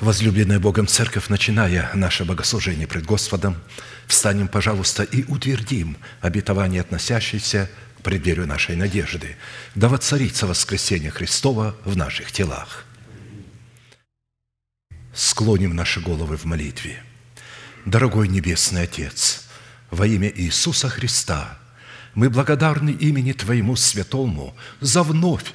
Возлюбленная Богом Церковь, начиная наше богослужение пред Господом, встанем, пожалуйста, и утвердим обетование, относящееся к преддверию нашей надежды. Да воцарится воскресение Христова в наших телах. Склоним наши головы в молитве. Дорогой Небесный Отец, во имя Иисуса Христа, мы благодарны имени Твоему святому за вновь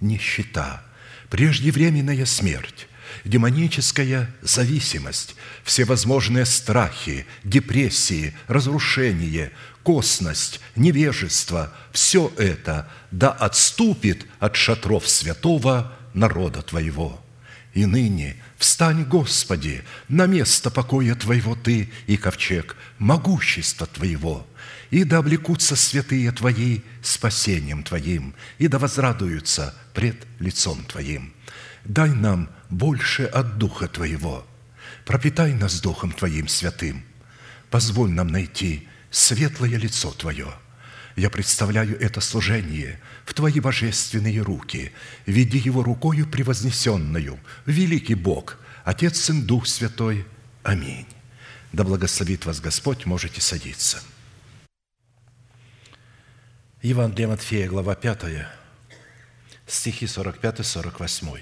нищета, преждевременная смерть, демоническая зависимость, всевозможные страхи, депрессии, разрушение, косность, невежество – все это да отступит от шатров святого народа Твоего. И ныне встань, Господи, на место покоя Твоего Ты и ковчег могущества Твоего, и да облекутся святые Твои спасением Твоим, и да возрадуются пред лицом Твоим. Дай нам больше от Духа Твоего, пропитай нас Духом Твоим святым, позволь нам найти светлое лицо Твое. Я представляю это служение в Твои божественные руки, веди его рукою превознесенную, великий Бог, Отец, Сын, Дух Святой. Аминь. Да благословит вас Господь, можете садиться. Евангелие Матфея, глава 5, стихи 45-48.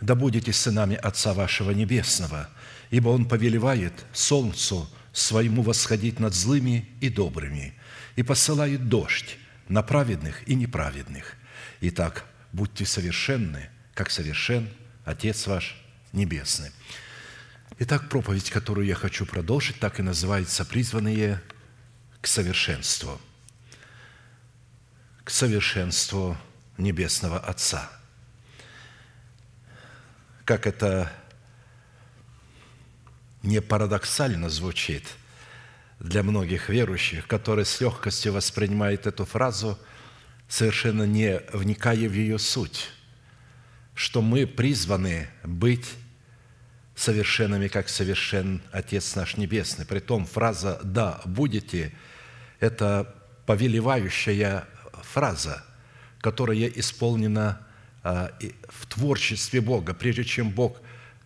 «Да будете сынами Отца вашего Небесного, ибо Он повелевает солнцу своему восходить над злыми и добрыми, и посылает дождь на праведных и неправедных. Итак, будьте совершенны, как совершен Отец ваш Небесный». Итак, проповедь, которую я хочу продолжить, так и называется «Призванные к совершенству». К совершенству Небесного Отца. Как это не парадоксально звучит для многих верующих, которые с легкостью воспринимают эту фразу, совершенно не вникая в ее суть, что мы призваны быть совершенными, как совершен Отец наш Небесный. Притом фраза «да, будете» – это повелевающая фраза, которая исполнена в творчестве Бога. Прежде чем Бог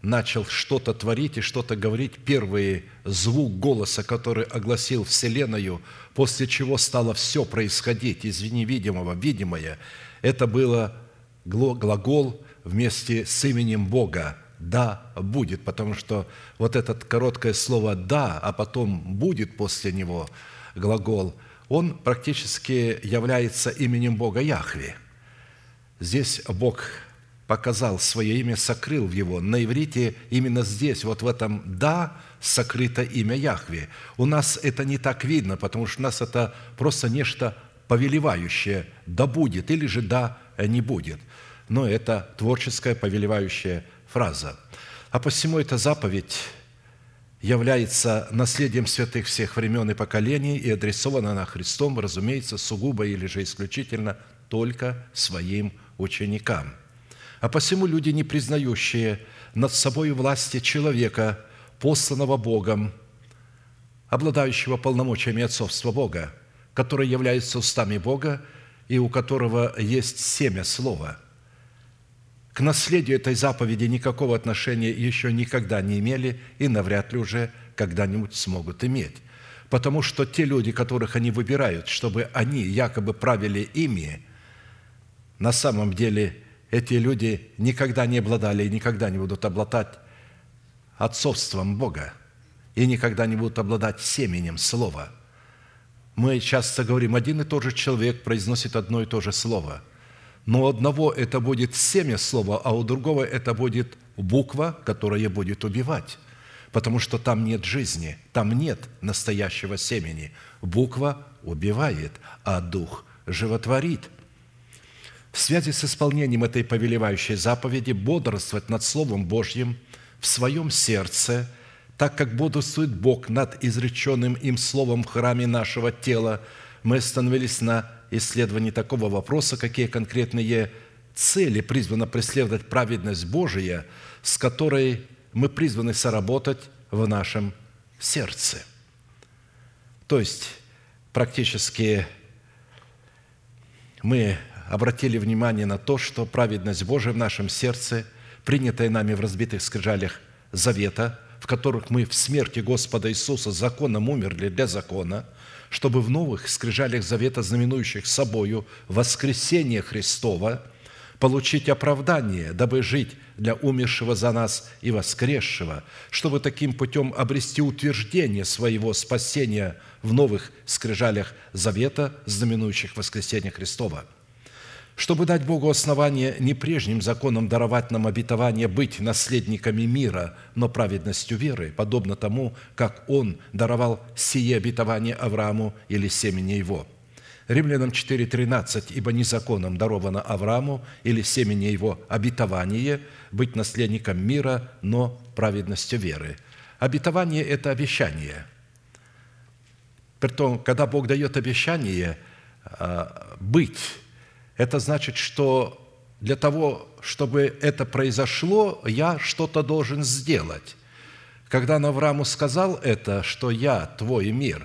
начал что-то творить и что-то говорить, первый звук голоса, который огласил Вселенную, после чего стало все происходить из невидимого в видимое, это было глагол вместе с именем Бога «да, будет», потому что вот это короткое слово «да», а потом «будет» после него глагол, он практически является именем Бога Яхве. Здесь Бог показал свое имя, сокрыл его. На иврите именно здесь, вот в этом «да» сокрыто имя Яхве. У нас это не так видно, потому что у нас это просто нечто повелевающее «да будет» или же «да не будет». Но это творческая повелевающая фраза. А посему эта заповедь является наследием святых всех времен и поколений и адресована она Христом, разумеется, сугубо или же исключительно только своим ученикам. А посему люди, не признающие над собой власти человека, посланного Богом, обладающего полномочиями отцовства Бога, который является устами Бога и у которого есть семя слова, к наследию этой заповеди никакого отношения еще никогда не имели и навряд ли уже когда-нибудь смогут иметь. Потому что те люди, которых они выбирают, чтобы они якобы правили ими, на самом деле эти люди никогда не обладали и никогда не будут обладать отцовством Бога и никогда не будут обладать семенем слова. Мы часто говорим, один и тот же человек произносит одно и то же слово, но у одного это будет семя слова, а у другого это будет буква, которая будет убивать, потому что там нет жизни, там нет настоящего семени. Буква убивает, а дух животворит. В связи с исполнением этой повелевающей заповеди бодрствовать над Словом Божьим в своем сердце, так как бодрствует Бог над изреченным им словом в храме нашего тела, мы остановились на исследовании такого вопроса, какие конкретные цели призвана преследовать праведность Божия, с которой мы призваны соработать в нашем сердце. То есть, практически мы обратили внимание на то, что праведность Божия в нашем сердце, принятая нами в разбитых скрижалях завета, в которых мы в смерти Господа Иисуса законом умерли для закона, чтобы в новых скрижалях завета, знаменующих собою воскресение Христова, получить оправдание, дабы жить для умершего за нас и воскресшего, чтобы таким путем обрести утверждение своего спасения в новых скрижалях завета, знаменующих воскресение Христова, чтобы дать Богу основание не прежним законом даровать нам обетование быть наследниками мира, но праведностью веры, подобно тому, как Он даровал сие обетование Аврааму или семени его». Римлянам 4,13, «Ибо не законом даровано Аврааму или семени его обетование быть наследником мира, но праведностью веры». Обетование – это обещание. Притом, когда Бог дает обещание быть, это значит, что для того, чтобы это произошло, я что-то должен сделать. Когда он Аврааму сказал это, что «я твой мир»,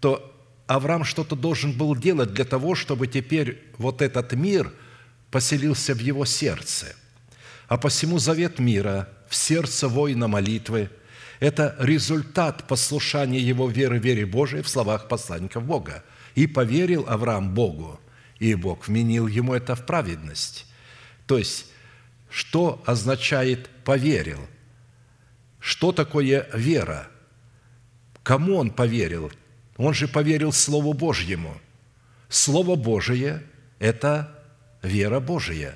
то Авраам что-то должен был делать для того, чтобы теперь вот этот мир поселился в его сердце. А посему завет мира в сердце воина молитвы – это результат послушания его веры, вере Божией в словах посланников Бога. «И поверил Авраам Богу, и Бог вменил ему это в праведность». То есть, что означает «поверил»? Что такое вера? Кому он поверил? Он же поверил Слову Божьему. Слово Божие – это вера Божия.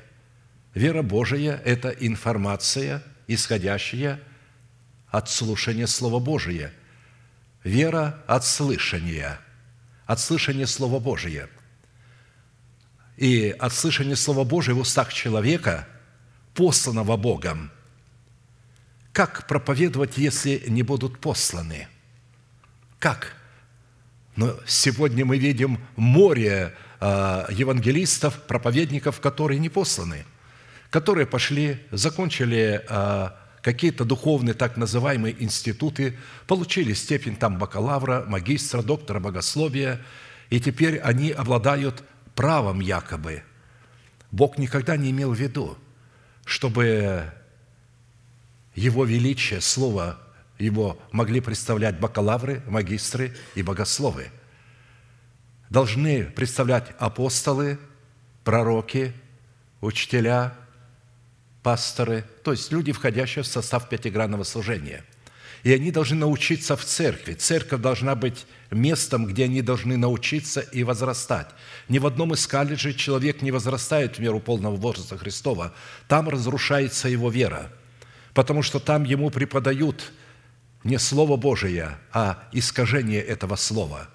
Вера Божия – это информация, исходящая от слушания Слова Божия. Вера от слышания Слова Божия. И от слышания Слова Божия в устах человека, посланного Богом. Как проповедовать, если не будут посланы? Как? Но сегодня мы видим море евангелистов, проповедников, которые не посланы, которые пошли, закончили какие-то духовные так называемые институты, получили степень там бакалавра, магистра, доктора богословия, и теперь они обладают правом якобы. Бог никогда не имел в виду, чтобы Его величие, Слово Его могли представлять бакалавры, магистры и богословы. Должны представлять апостолы, пророки, учителя, пасторы, то есть люди, входящие в состав пятигранного служения. И они должны научиться в церкви. Церковь должна быть местом, где они должны научиться и возрастать. Ни в одном из колледжей человек не возрастает в меру полного возраста Христова. Там разрушается его вера, потому что там ему преподают не Слово Божие, а искажение этого Слова.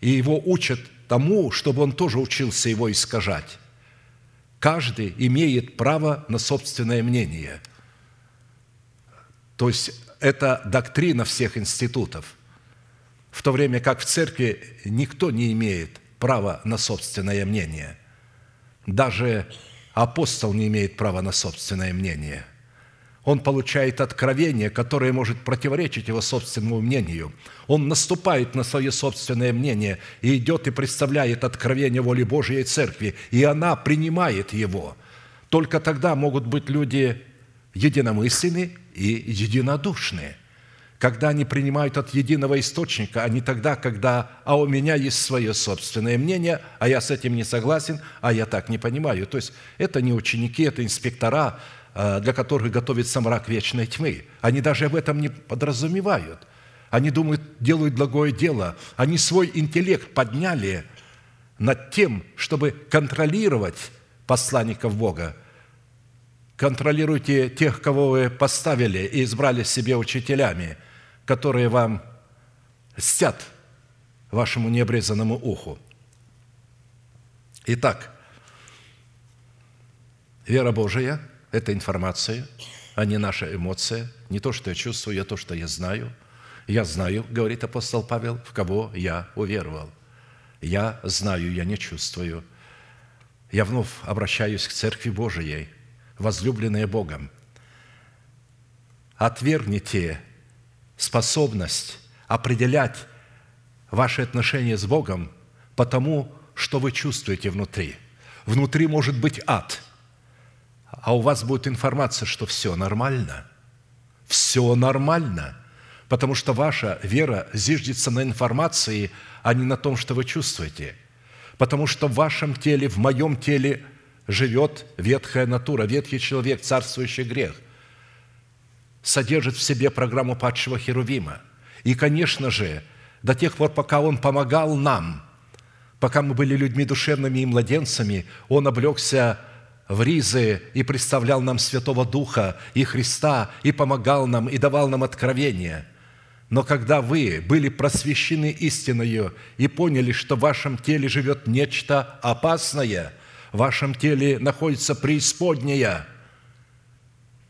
И его учат тому, чтобы он тоже учился его искажать. Каждый имеет право на собственное мнение. То есть это доктрина всех институтов, в то время как в церкви никто не имеет права на собственное мнение. Даже апостол не имеет права на собственное мнение. Он получает откровение, которое может противоречить его собственному мнению. Он наступает на свое собственное мнение и идет и представляет откровение воли Божьей Церкви, и она принимает его. Только тогда могут быть люди единомысленны и единодушны. Когда они принимают от единого источника, а не тогда, когда «а у меня есть свое собственное мнение, а я с этим не согласен, а я так не понимаю». То есть это не ученики, это инспектора, для которых готовится мрак вечной тьмы. Они даже об этом не подразумевают. Они думают, делают благое дело. Они свой интеллект подняли над тем, чтобы контролировать посланников Бога. Контролируйте тех, кого вы поставили и избрали себе учителями, которые вам льстят вашему необрезанному уху. Итак, вера Божия – это информация, а не наша эмоция, не то, что я чувствую, а то, что я знаю. Я знаю, говорит апостол Павел, в кого я уверовал. Я знаю, я не чувствую. Я вновь обращаюсь к Церкви Божией, возлюбленные Богом. Отвергните способность определять ваши отношения с Богом по тому, что вы чувствуете внутри. Внутри может быть ад, а у вас будет информация, что все нормально. Все нормально, потому что ваша вера зиждется на информации, а не на том, что вы чувствуете. Потому что в вашем теле, в моем теле живет ветхая натура, ветхий человек, царствующий грех. Содержит в себе программу падшего херувима. И, конечно же, до тех пор, пока Он помогал нам, пока мы были людьми душевными и младенцами, Он облегся в ризы и представлял нам Святого Духа и Христа, и помогал нам, и давал нам откровения. Но когда вы были просвещены истиною и поняли, что в вашем теле живет нечто опасное, в вашем теле находится преисподняя,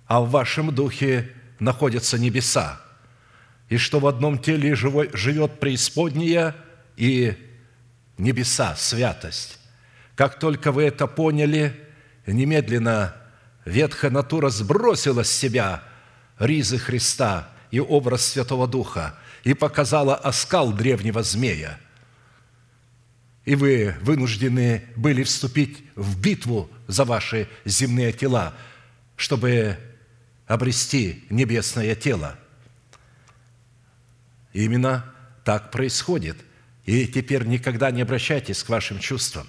а в вашем духе находятся небеса, и что в одном теле живет преисподняя и небеса, святость. Как только вы это поняли, немедленно ветхая натура сбросила с себя ризы Христа и образ Святого Духа и показала оскал древнего змея. И вы вынуждены были вступить в битву за ваши земные тела, чтобы обрести небесное тело. Именно так происходит. И теперь никогда не обращайтесь к вашим чувствам.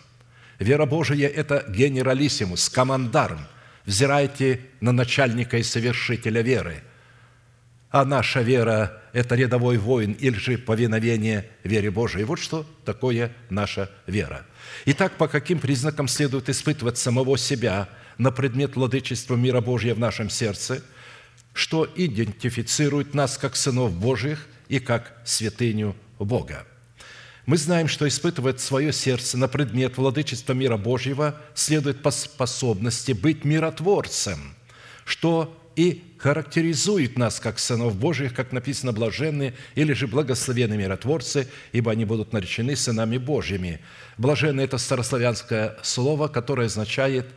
Вера Божия – это генералиссимус, командарм. Взирайте на начальника и совершителя веры. А наша вера – это рядовой воин или же повиновение вере Божией. Вот что такое наша вера. Итак, по каким признакам следует испытывать самого себя на предмет владычества мира Божия в нашем сердце, что идентифицирует нас как сынов Божьих и как святыню Бога? Мы знаем, что испытывать свое сердце на предмет владычества мира Божьего следует по способности быть миротворцем, что и характеризует нас как сынов Божьих, как написано, блаженны или же благословенны миротворцы, ибо они будут наречены сынами Божьими. Блаженны – это старославянское слово, которое означает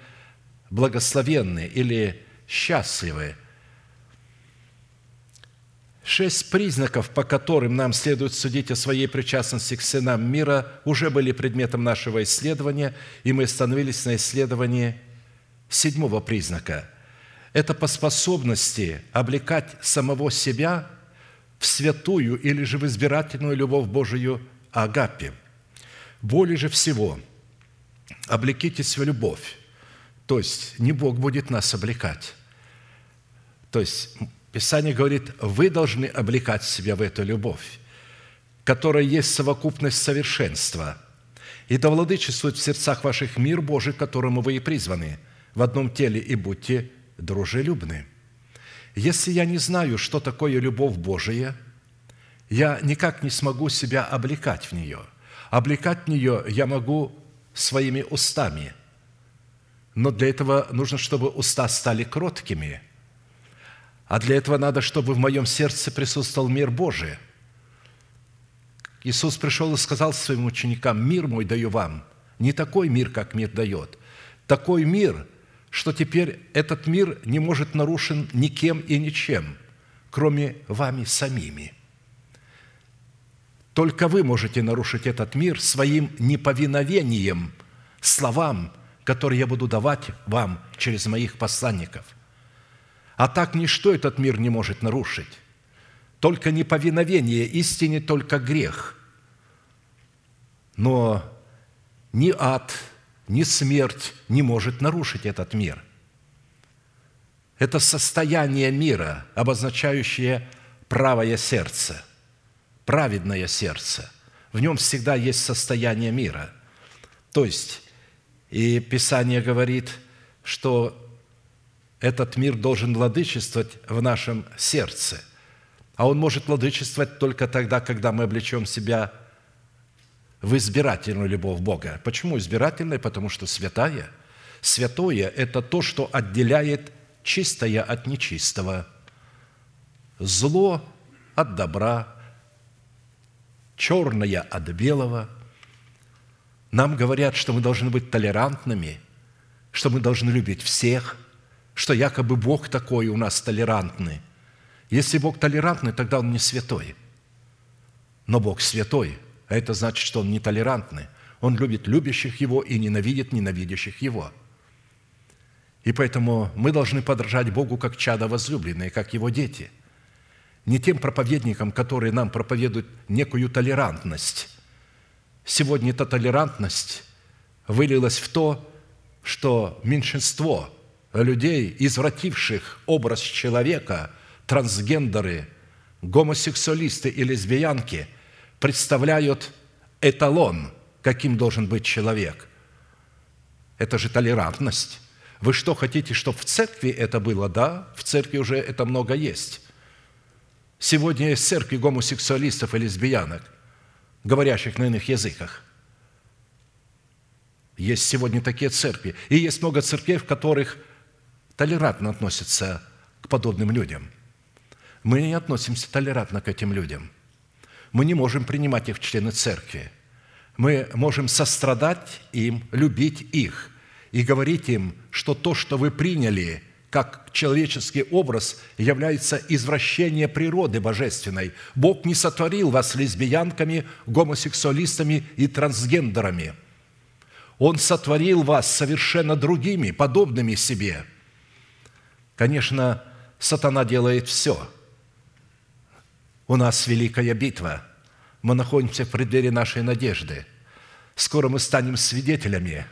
благословенны или счастливы. 6 признаков, по которым нам следует судить о своей причастности к сынам мира, уже были предметом нашего исследования, и мы остановились на исследовании 7-го признака. Это по способности облекать самого себя в святую или же в избирательную любовь Божию агапе. Более же всего облекитесь в любовь, то есть не Бог будет нас облекать, то есть Писание говорит, вы должны облекать себя в эту любовь, которая есть совокупность совершенства, и да владычествует в сердцах ваших мир Божий, к которому вы и призваны, в одном теле, и будьте дружелюбны. Если я не знаю, что такое любовь Божия, я никак не смогу себя облекать в нее. Облекать в нее я могу своими устами, но для этого нужно, чтобы уста стали кроткими, а для этого надо, чтобы в моем сердце присутствовал мир Божий. Иисус пришел и сказал своим ученикам: «Мир мой даю вам, не такой мир, как мир дает, такой мир, что теперь этот мир не может нарушен никем и ничем, кроме вами самими. Только вы можете нарушить этот мир своим неповиновением словам, которые я буду давать вам через моих посланников». А так ничто этот мир не может нарушить. Только неповиновение истине, только грех. Но ни ад, ни смерть не может нарушить этот мир. Это состояние мира, обозначающее правое сердце, праведное сердце. В нем всегда есть состояние мира. То есть, и Писание говорит, что этот мир должен владычествовать в нашем сердце. А он может владычествовать только тогда, когда мы облечем себя в избирательную любовь Бога. Почему избирательная? Потому что святая. Святое – это то, что отделяет чистое от нечистого, зло от добра, черное от белого. Нам говорят, что мы должны быть толерантными, что мы должны любить всех, что якобы Бог такой у нас толерантный. Если Бог толерантный, тогда Он не святой. Но Бог святой, а это значит, что Он не толерантный. Он любит любящих Его и ненавидит ненавидящих Его. И поэтому мы должны подражать Богу как чада возлюбленные, как Его дети. Не тем проповедникам, которые нам проповедуют некую толерантность. Сегодня эта толерантность вылилась в то, что меньшинство людей, извративших образ человека, трансгендеры, гомосексуалисты и лесбиянки, представляют эталон, каким должен быть человек. Это же толерантность. Вы что, хотите, чтобы в церкви это было? Да, в церкви уже это много есть. Сегодня есть церкви гомосексуалистов и лесбиянок, говорящих на иных языках. Есть сегодня такие церкви. И есть много церквей, в которых толерантно относятся к подобным людям. Мы не относимся толерантно к этим людям. Мы не можем принимать их в члены церкви. Мы можем сострадать им, любить их и говорить им, что то, что вы приняли как человеческий образ, является извращение природы божественной. Бог не сотворил вас лесбиянками, гомосексуалистами и трансгендерами. Он сотворил вас совершенно другими, подобными себе. Конечно, сатана делает все. У нас великая битва. Мы находимся в преддверии нашей надежды. Скоро мы станем свидетелями.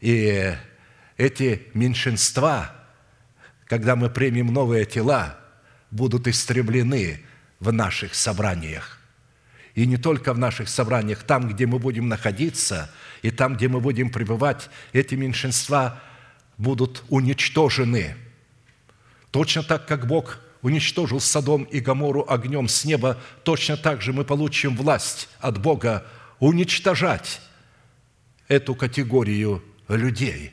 И эти меньшинства, когда мы примем новые тела, будут истреблены в наших собраниях. И не только в наших собраниях, там, где мы будем находиться, и там, где мы будем пребывать, эти меньшинства будут уничтожены. Точно так, как Бог уничтожил Содом и Гоморру огнем с неба, точно так же мы получим власть от Бога уничтожать эту категорию людей,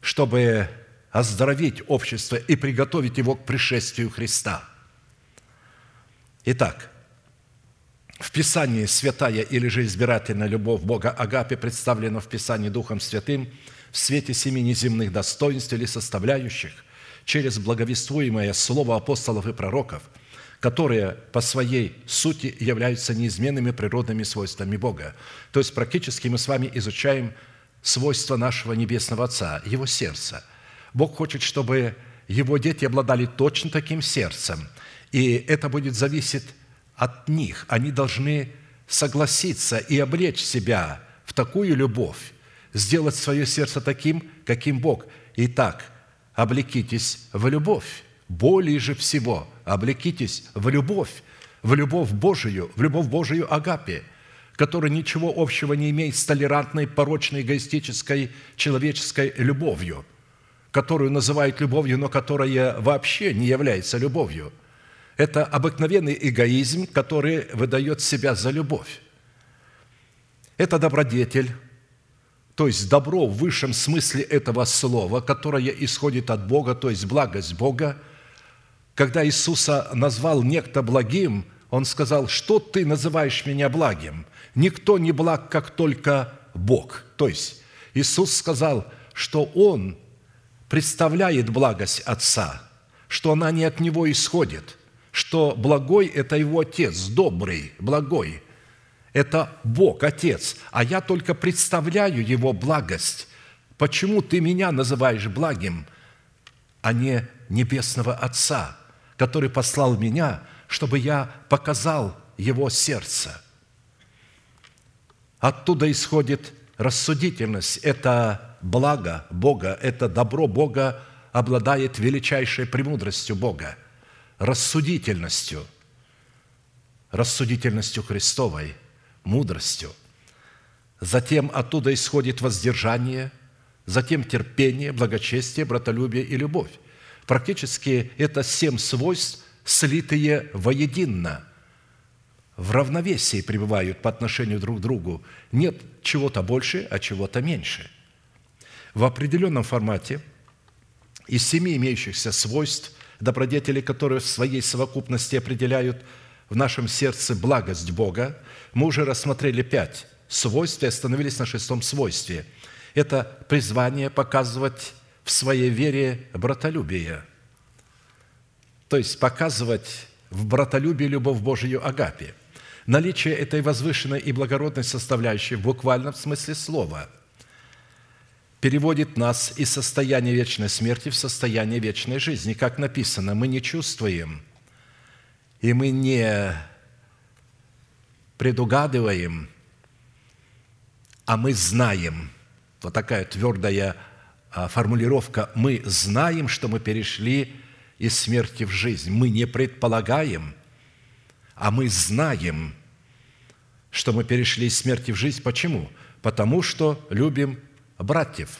чтобы оздоровить общество и приготовить его к пришествию Христа. Итак, в Писании святая или же избирательная любовь Бога Агапе представлена в Писании Духом Святым в свете семи неземных достоинств или составляющих через благовествуемое слово апостолов и пророков, которые по своей сути являются неизменными природными свойствами Бога. То есть практически мы с вами изучаем свойства нашего Небесного Отца, Его сердца. Бог хочет, чтобы Его дети обладали точно таким сердцем, и это будет зависеть от них. Они должны согласиться и облечь себя в такую любовь, сделать свое сердце таким, каким Бог. Итак, облекитесь в любовь, более же всего, облекитесь в любовь Божию, Агапе, которая ничего общего не имеет с толерантной, порочной, эгоистической, человеческой любовью, которую называют любовью, но которая вообще не является любовью. Это обыкновенный эгоизм, который выдает себя за любовь. Это добродетель, то есть добро в высшем смысле этого слова, которое исходит от Бога, то есть благость Бога. Когда Иисуса назвал некто благим, Он сказал: «Что ты называешь меня благим? Никто не благ, как только Бог». То есть Иисус сказал, что Он представляет благость Отца, что она не от Него исходит, что благой – это Его Отец, добрый, благой. Это Бог, Отец, а я только представляю Его благость. Почему ты меня называешь благим, а не Небесного Отца, который послал меня, чтобы я показал Его сердце? Оттуда исходит рассудительность. Это благо Бога, это добро Бога обладает величайшей премудростью Бога, рассудительностью Христовой, мудростью. Затем оттуда исходит воздержание, затем терпение, благочестие, братолюбие и любовь. Практически это семь свойств, слитые воедино, в равновесии пребывают по отношению друг к другу. Нет чего-то больше, а чего-то меньше. В определенном формате Из 7 имеющихся свойств добродетели, которые в своей совокупности определяют в нашем сердце благость Бога, мы уже рассмотрели 5 свойств и остановились на 6-м свойстве. Это призвание показывать в своей вере братолюбие, то есть показывать в братолюбии любовь Божию агапе. Наличие этой возвышенной и благородной составляющей в буквальном смысле слова переводит нас из состояния вечной смерти в состояние вечной жизни. Как написано, мы не чувствуем и мы не предугадываем, а мы знаем. Вот такая твердая формулировка. Мы знаем, что мы перешли из смерти в жизнь. Мы не предполагаем, а мы знаем, что мы перешли из смерти в жизнь. Почему? Потому что любим братьев,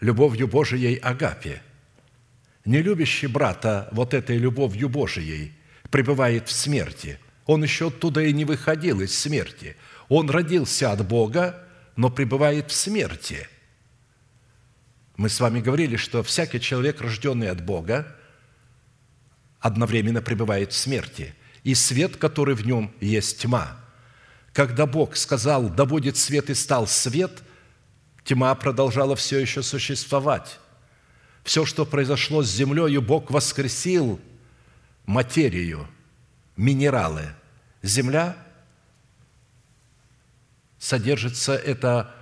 любовью Божией агапе. Не любящий брата вот этой любовью Божией пребывает в смерти. Он еще оттуда и не выходил из смерти. Он родился от Бога, но пребывает в смерти. Мы с вами говорили, что всякий человек, рожденный от Бога, одновременно пребывает в смерти. И свет, который в нем, есть тьма. Когда Бог сказал: «Да будет свет», и стал свет, тьма продолжала все еще существовать. Все, что произошло с землей, Бог воскресил материю, минералы. Земля содержится, это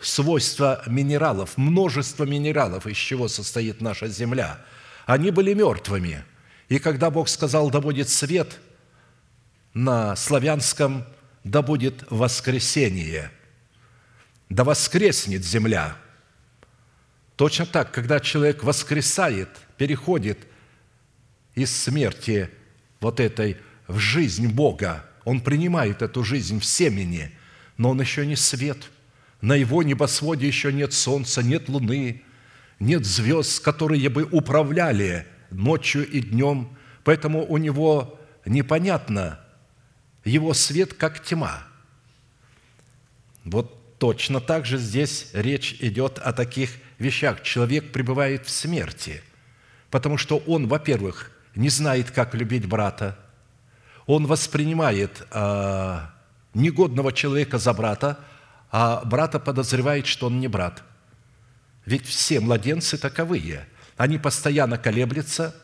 свойство минералов, множество минералов, из чего состоит наша земля. Они были мертвыми. И когда Бог сказал: «Да будет свет», на славянском «да будет воскресение», «да воскреснет земля». Точно так, когда человек воскресает, переходит из смерти вот этой в жизнь Бога, он принимает эту жизнь в семени, но он еще не свет. На его небосводе еще нет солнца, нет луны, нет звезд, которые бы управляли ночью и днем. Поэтому у него непонятно его свет, как тьма. Вот точно так же здесь речь идет о таких вещах. Человек пребывает в смерти, потому что он, во-первых, не знает, как любить брата. Он воспринимает негодного человека за брата, а брата подозревает, что он не брат. Ведь все младенцы таковые. Они постоянно колеблются,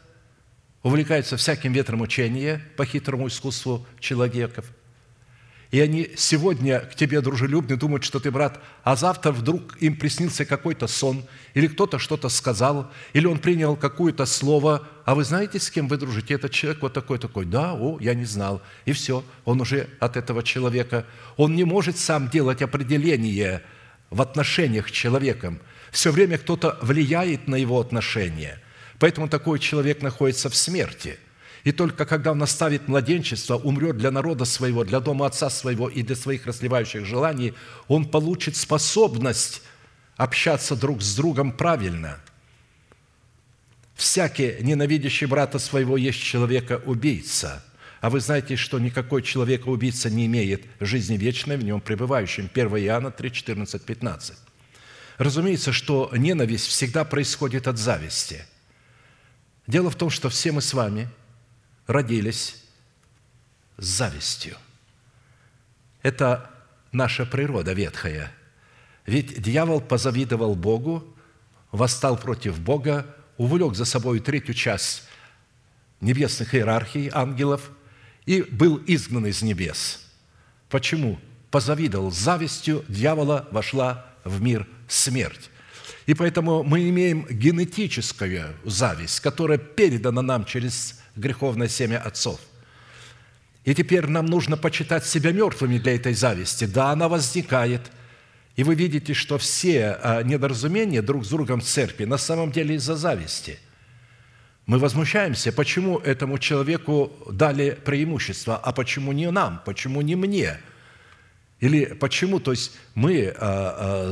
увлекаются всяким ветром учения по хитрому искусству человеков. И они сегодня к тебе дружелюбны, думают, что ты брат, а завтра вдруг им приснился какой-то сон, или кто-то что-то сказал, или он принял какое-то слово. А вы знаете, с кем вы дружите? Этот человек вот такой-такой. Да, я не знал. И все, он уже от этого человека. Он не может сам делать определение в отношениях с человеком. Все время кто-то влияет на его отношения. Поэтому такой человек находится в смерти. И только когда он оставит младенчество, умрет для народа своего, для дома отца своего и для своих расслевающих желаний, он получит способность общаться друг с другом правильно. Всякий ненавидящий брата своего есть человека-убийца. А вы знаете, что никакой человека-убийца не имеет жизни вечной в нем пребывающим. 1 Иоанна 3, 14, 15. Разумеется, что ненависть всегда происходит от зависти. Дело в том, что все мы с вами родились с завистью. Это наша природа ветхая. Ведь дьявол позавидовал Богу, восстал против Бога, увлек за собой 1/3 часть небесных иерархий, ангелов, и был изгнан из небес. Почему? Позавидовал. С завистью дьявола вошла в мир смерть. И поэтому мы имеем генетическую зависть, которая передана нам через греховное семя отцов. И теперь нам нужно почитать себя мертвыми для этой зависти. Да, она возникает. И вы видите, что все недоразумения друг с другом в церкви на самом деле из-за зависти. Мы возмущаемся, почему этому человеку дали преимущество, а почему не нам, почему не мне? Или почему, то есть мы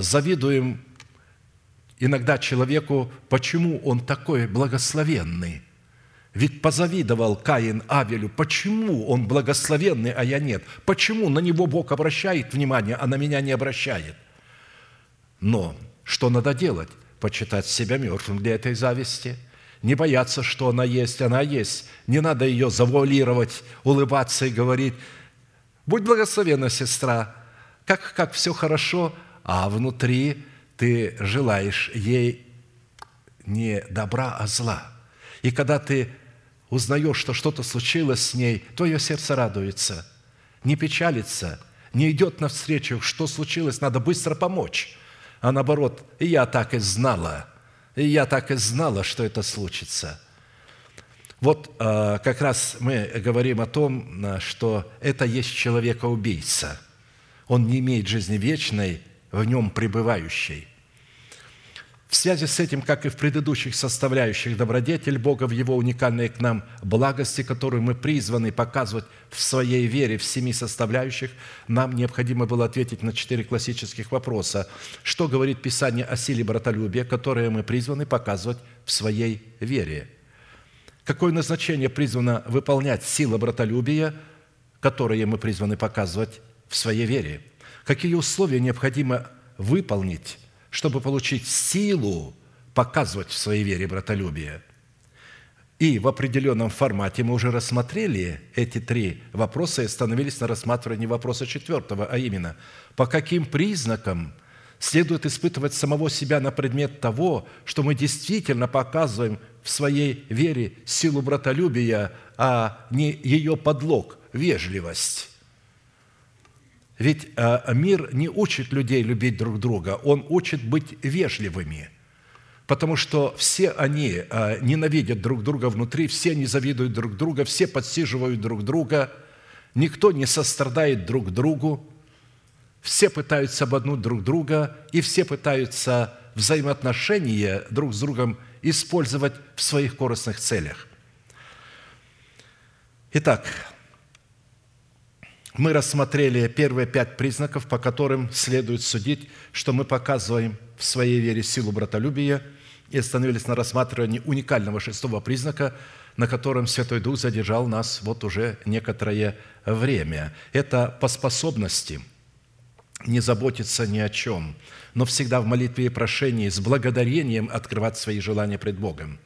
завидуем иногда человеку, почему он такой благословенный? Ведь позавидовал Каин Авелю. Почему он благословенный, а я нет? Почему на него Бог обращает внимание, а на меня не обращает? Но что надо делать? почитать себя мертвым для этой зависти, не бояться, что она есть, не надо ее завуалировать, улыбаться и говорить: «Будь благословенна, сестра, как все хорошо», а внутри ты желаешь ей не добра, а зла. И когда ты узнаешь, что что-то случилось с ней, твое сердце радуется, не печалится, не идет навстречу, что случилось, надо быстро помочь. А наоборот: «И я так и знала, и я так и знала, что это случится». Вот как раз мы говорим о том, что это есть человека-убийца. Он не имеет жизни вечной, в нем пребывающей. В связи с этим, как и в предыдущих составляющих, добродетель Бога в Его уникальной к нам благости, которую мы призваны показывать в своей вере в 7 составляющих, нам необходимо было ответить на 4 классических вопроса. Что говорит Писание о силе братолюбия, которое мы призваны показывать в своей вере? Какое назначение призвана выполнять сила братолюбия, которое мы призваны показывать в своей вере? Какие условия необходимо выполнить, чтобы получить силу показывать в своей вере братолюбие? И в определенном формате мы уже рассмотрели эти 3 вопроса и остановились на рассматривании вопроса 4, а именно: по каким признакам следует испытывать самого себя на предмет того, что мы действительно показываем в своей вере силу братолюбия, а не ее подлог – вежливость? Ведь мир не учит людей любить друг друга, он учит быть вежливыми, потому что все они ненавидят друг друга внутри, все они завидуют друг друга, все подсиживают друг друга, никто не сострадает друг другу, все пытаются обмануть друг друга, и все пытаются взаимоотношения друг с другом использовать в своих корыстных целях. Итак, мы рассмотрели первые 5 признаков, по которым следует судить, что мы показываем в своей вере силу братолюбия, и остановились на рассматривании уникального 6 признака, на котором Святой Дух задержал нас вот уже некоторое время. Это по способности не заботиться ни о чем, но всегда в молитве и прошении с благодарением открывать свои желания пред Богом.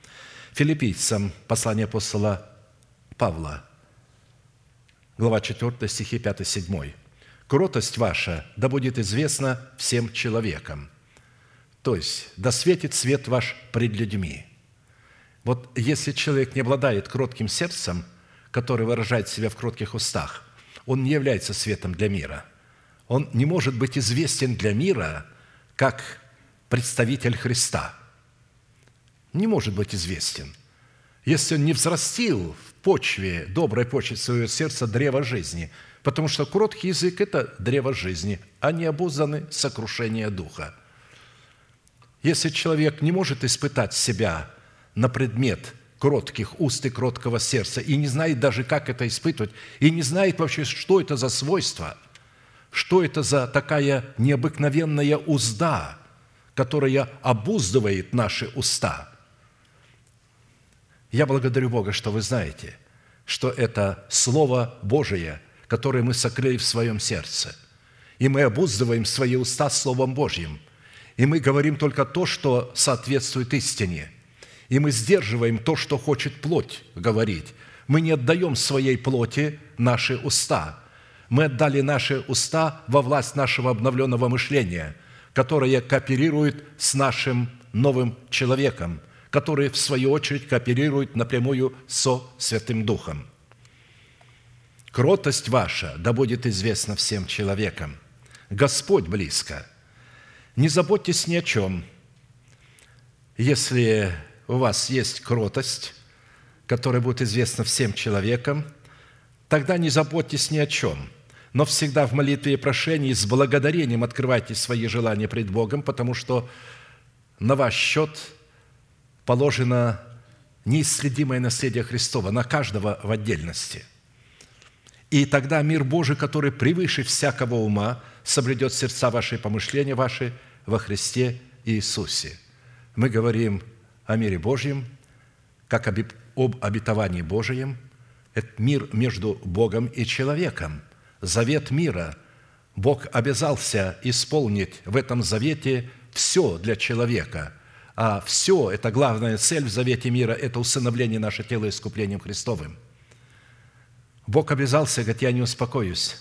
Филиппийцам, послание апостола Павла, глава 4, стихи 5-7. «Кротость ваша да будет известна всем человекам». То есть, да светит свет ваш пред людьми. Вот если человек не обладает кротким сердцем, который выражает себя в кротких устах, он не является светом для мира. Он не может быть известен для мира как представитель Христа. Не может быть известен, если он не взрастил в почве, доброй почве своего сердца древо жизни, потому что кроткий язык – это древо жизни, а необузданное сокрушение духа. Если человек не может испытать себя на предмет кротких уст и кроткого сердца и не знает даже, как это испытывать, и не знает вообще, что это за свойство, что это за такая необыкновенная узда, которая обуздывает наши уста. Я благодарю Бога, что вы знаете, что это Слово Божие, которое мы сокрыли в своем сердце. И мы обуздываем свои уста Словом Божьим. И мы говорим только то, что соответствует истине. И мы сдерживаем то, что хочет плоть говорить. Мы не отдаем своей плоти наши уста. Мы отдали наши уста во власть нашего обновленного мышления, которое кооперирует с нашим новым человеком, которые, в свою очередь, кооперируют напрямую со Святым Духом. «Кротость ваша да будет известна всем человекам». Господь близко. Не заботьтесь ни о чем. Если у вас есть кротость, которая будет известна всем человекам, тогда не заботьтесь ни о чем. Но всегда в молитве и прошении с благодарением открывайте свои желания пред Богом, потому что на ваш счет положено неисследимое наследие Христова, на каждого в отдельности. И тогда мир Божий, который превыше всякого ума, соблюдет сердца ваши и помышления ваши во Христе Иисусе. Мы говорим о мире Божьем, как об обетовании Божьем. Это мир между Богом и человеком, завет мира. Бог обязался исполнить в этом завете все для человека, все, это главная цель в завете мира, это усыновление нашего тела искуплением Христовым. Бог обязался, говорит, я не успокоюсь.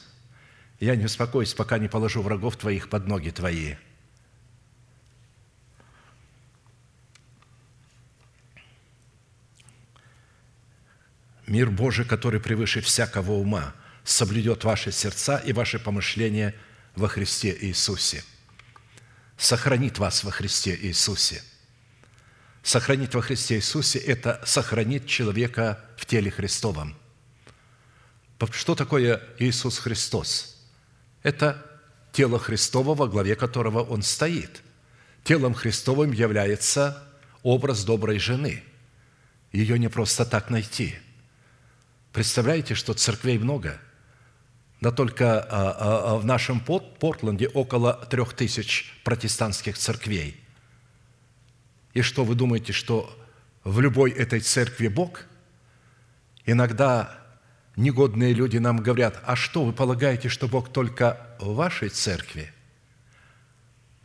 Я не успокоюсь, пока не положу врагов твоих под ноги твои. Мир Божий, который превыше всякого ума, соблюдет ваши сердца и ваши помышления во Христе Иисусе. Сохранит вас во Христе Иисусе. Сохранит во Христе Иисусе – это сохранит человека в теле Христовом. Что такое Иисус Христос? Это тело Христово, во главе которого Он стоит. Телом Христовым является образ доброй жены. Ее не просто так найти. Представляете, что церквей много? Да только в нашем Портленде около 3000 протестантских церквей. И что вы думаете, что в любой этой церкви Бог? Иногда негодные люди нам говорят, а что, вы полагаете, что Бог только в вашей церкви?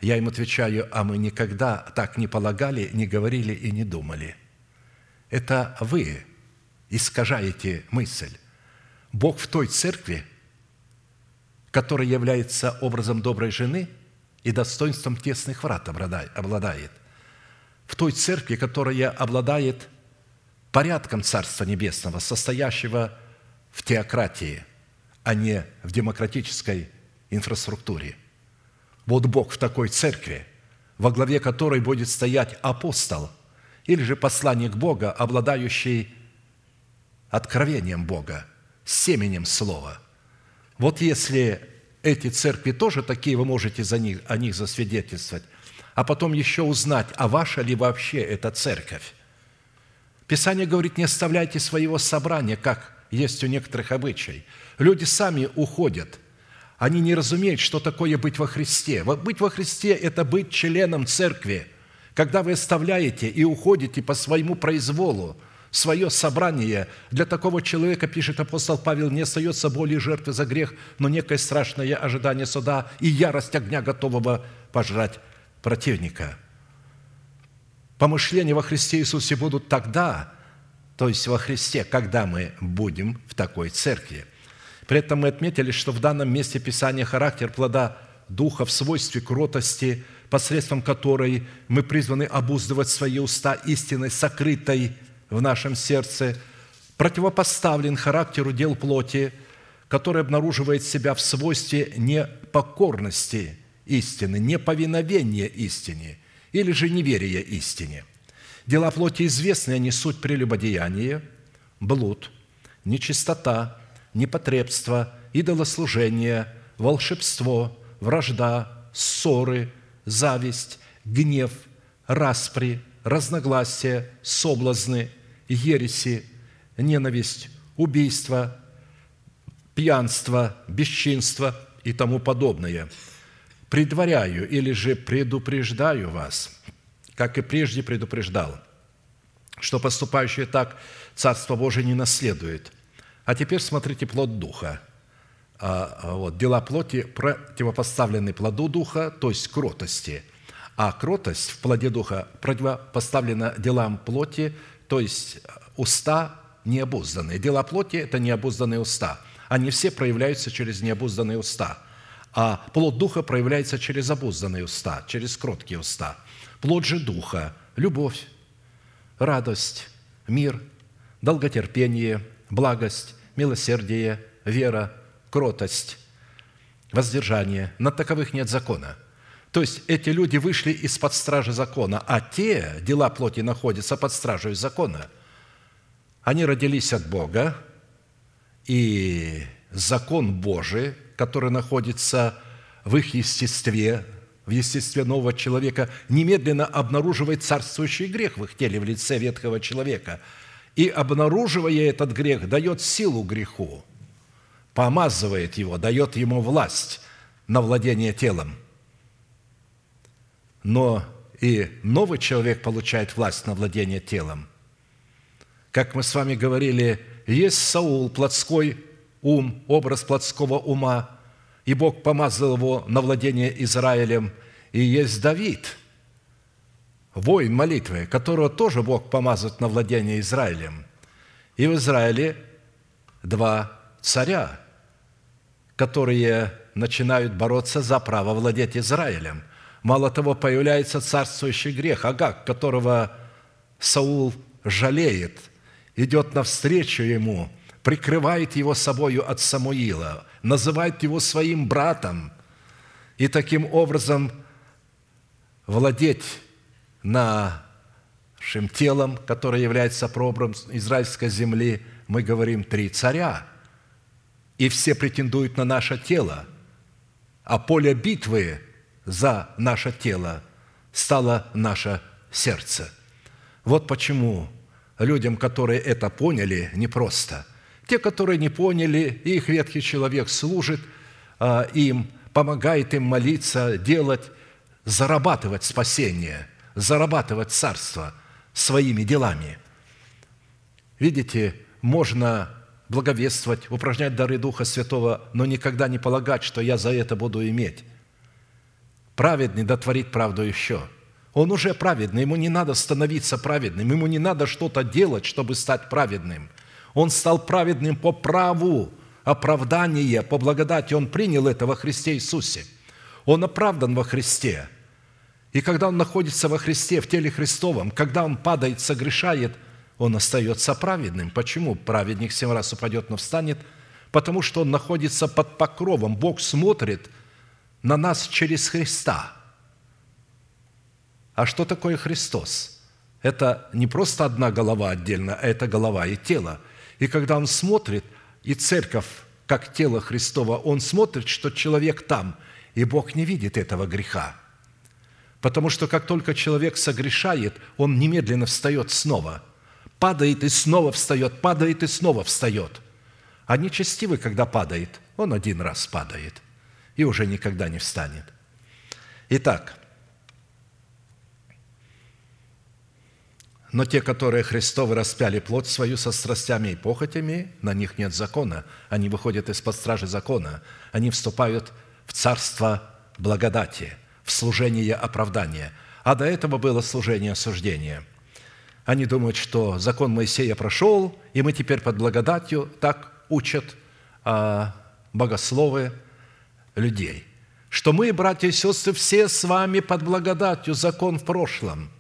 Я им отвечаю, а мы никогда так не полагали, не говорили и не думали. Это вы искажаете мысль. Бог в той церкви, которая является образом доброй жены и достоинством тесных врат обладает. В той церкви, которая обладает порядком Царства Небесного, состоящего в теократии, а не в демократической инфраструктуре. Вот Бог в такой церкви, во главе которой будет стоять апостол или же посланник Бога, обладающий откровением Бога, семенем Слова. Вот если эти церкви тоже такие, вы можете о них засвидетельствовать, а потом еще узнать, а ваша ли вообще эта церковь. Писание говорит, не оставляйте своего собрания, как есть у некоторых обычай. Люди сами уходят. Они не разумеют, что такое быть во Христе. Вот быть во Христе – это быть членом церкви. Когда вы оставляете и уходите по своему произволу свое собрание, для такого человека, пишет апостол Павел, не остается более жертвы за грех, но некое страшное ожидание суда и ярость огня, готового пожрать противника. Помышления во Христе Иисусе будут тогда, то есть во Христе, когда мы будем в такой церкви. При этом мы отметили, что в данном месте Писания характер плода Духа в свойстве кротости, посредством которой мы призваны обуздывать свои уста истиной, сокрытой в нашем сердце, противопоставлен характеру дел плоти, который обнаруживает себя в свойстве непокорности истины, неповиновения истине или же неверия истине. Дела плоти известны, они суть прелюбодеяние, блуд, нечистота, непотребство, идолослужение, волшебство, вражда, ссоры, зависть, гнев, распри, разногласия, соблазны, ереси, ненависть, убийство, пьянство, бесчинство и тому подобное. Предваряю или же предупреждаю вас, как и прежде предупреждал, что поступающие так Царство Божие не наследует. А теперь смотрите плод Духа. Дела плоти противопоставлены плоду Духа, то есть кротости. А кротость в плоде Духа противопоставлена делам плоти, то есть уста необузданные. Дела плоти – это необузданные уста. Они все проявляются через необузданные уста. А плод Духа проявляется через обузданные уста, через кроткие уста. Плод же Духа – любовь, радость, мир, долготерпение, благость, милосердие, вера, кротость, воздержание. На таковых нет закона. То есть эти люди вышли из-под стражи закона, а те дела плоти находятся под стражей закона. Они родились от Бога, и закон Божий, который находится в их естестве, в естестве нового человека, немедленно обнаруживает царствующий грех в их теле в лице ветхого человека. И, обнаруживая этот грех, дает силу греху, помазывает его, дает ему власть на владение телом. Но и новый человек получает власть на владение телом. Как мы с вами говорили, есть Саул, плотской ум, образ плотского ума, и Бог помазал его на владение Израилем. И есть Давид, воин молитвы, которого тоже Бог помазывает на владение Израилем. И в Израиле 2 царя, которые начинают бороться за право владеть Израилем. Мало того, появляется царствующий грех, Агаг, которого Саул жалеет, идет навстречу ему, прикрывает его собою от Самуила, называет его своим братом, и таким образом владеть нашим телом, которое является пробором израильской земли. Мы говорим 3 царя, и все претендуют на наше тело, а поле битвы за наше тело стало наше сердце. Вот почему людям, которые это поняли, непросто. Те, которые не поняли, и их ветхий человек служит им, помогает им молиться, делать, зарабатывать спасение, зарабатывать царство своими делами. Видите, можно благовествовать, упражнять дары Духа Святого, но никогда не полагать, что я за это буду иметь. Праведный дотворит правду еще. Он уже праведный, ему не надо становиться праведным, ему не надо что-то делать, чтобы стать праведным. Он стал праведным по праву оправдания, по благодати. Он принял это во Христе Иисусе. Он оправдан во Христе. И когда он находится во Христе, в теле Христовом, когда он падает, согрешает, он остается праведным. Почему? Праведник 7 раз упадет, но встанет. Потому что он находится под покровом. Бог смотрит на нас через Христа. А что такое Христос? Это не просто одна голова отдельно, а это голова и тело. И когда он смотрит, и церковь, как тело Христово, он смотрит, что человек там, и Бог не видит этого греха. Потому что как только человек согрешает, он немедленно встает снова. Падает и снова встает, падает и снова встает. А нечестивый, когда падает, он 1 раз падает и уже никогда не встанет. Итак, но те, которые Христовы распяли плоть свою со страстями и похотями, на них нет закона. Они выходят из-под стражи закона. Они вступают в царство благодати, в служение оправдания. А до этого было служение осуждения. Они думают, что закон Моисея прошел, и мы теперь под благодатью. Так учат богословы людей. Что мы, братья и сестры, все с вами под благодатью, закон в прошлом.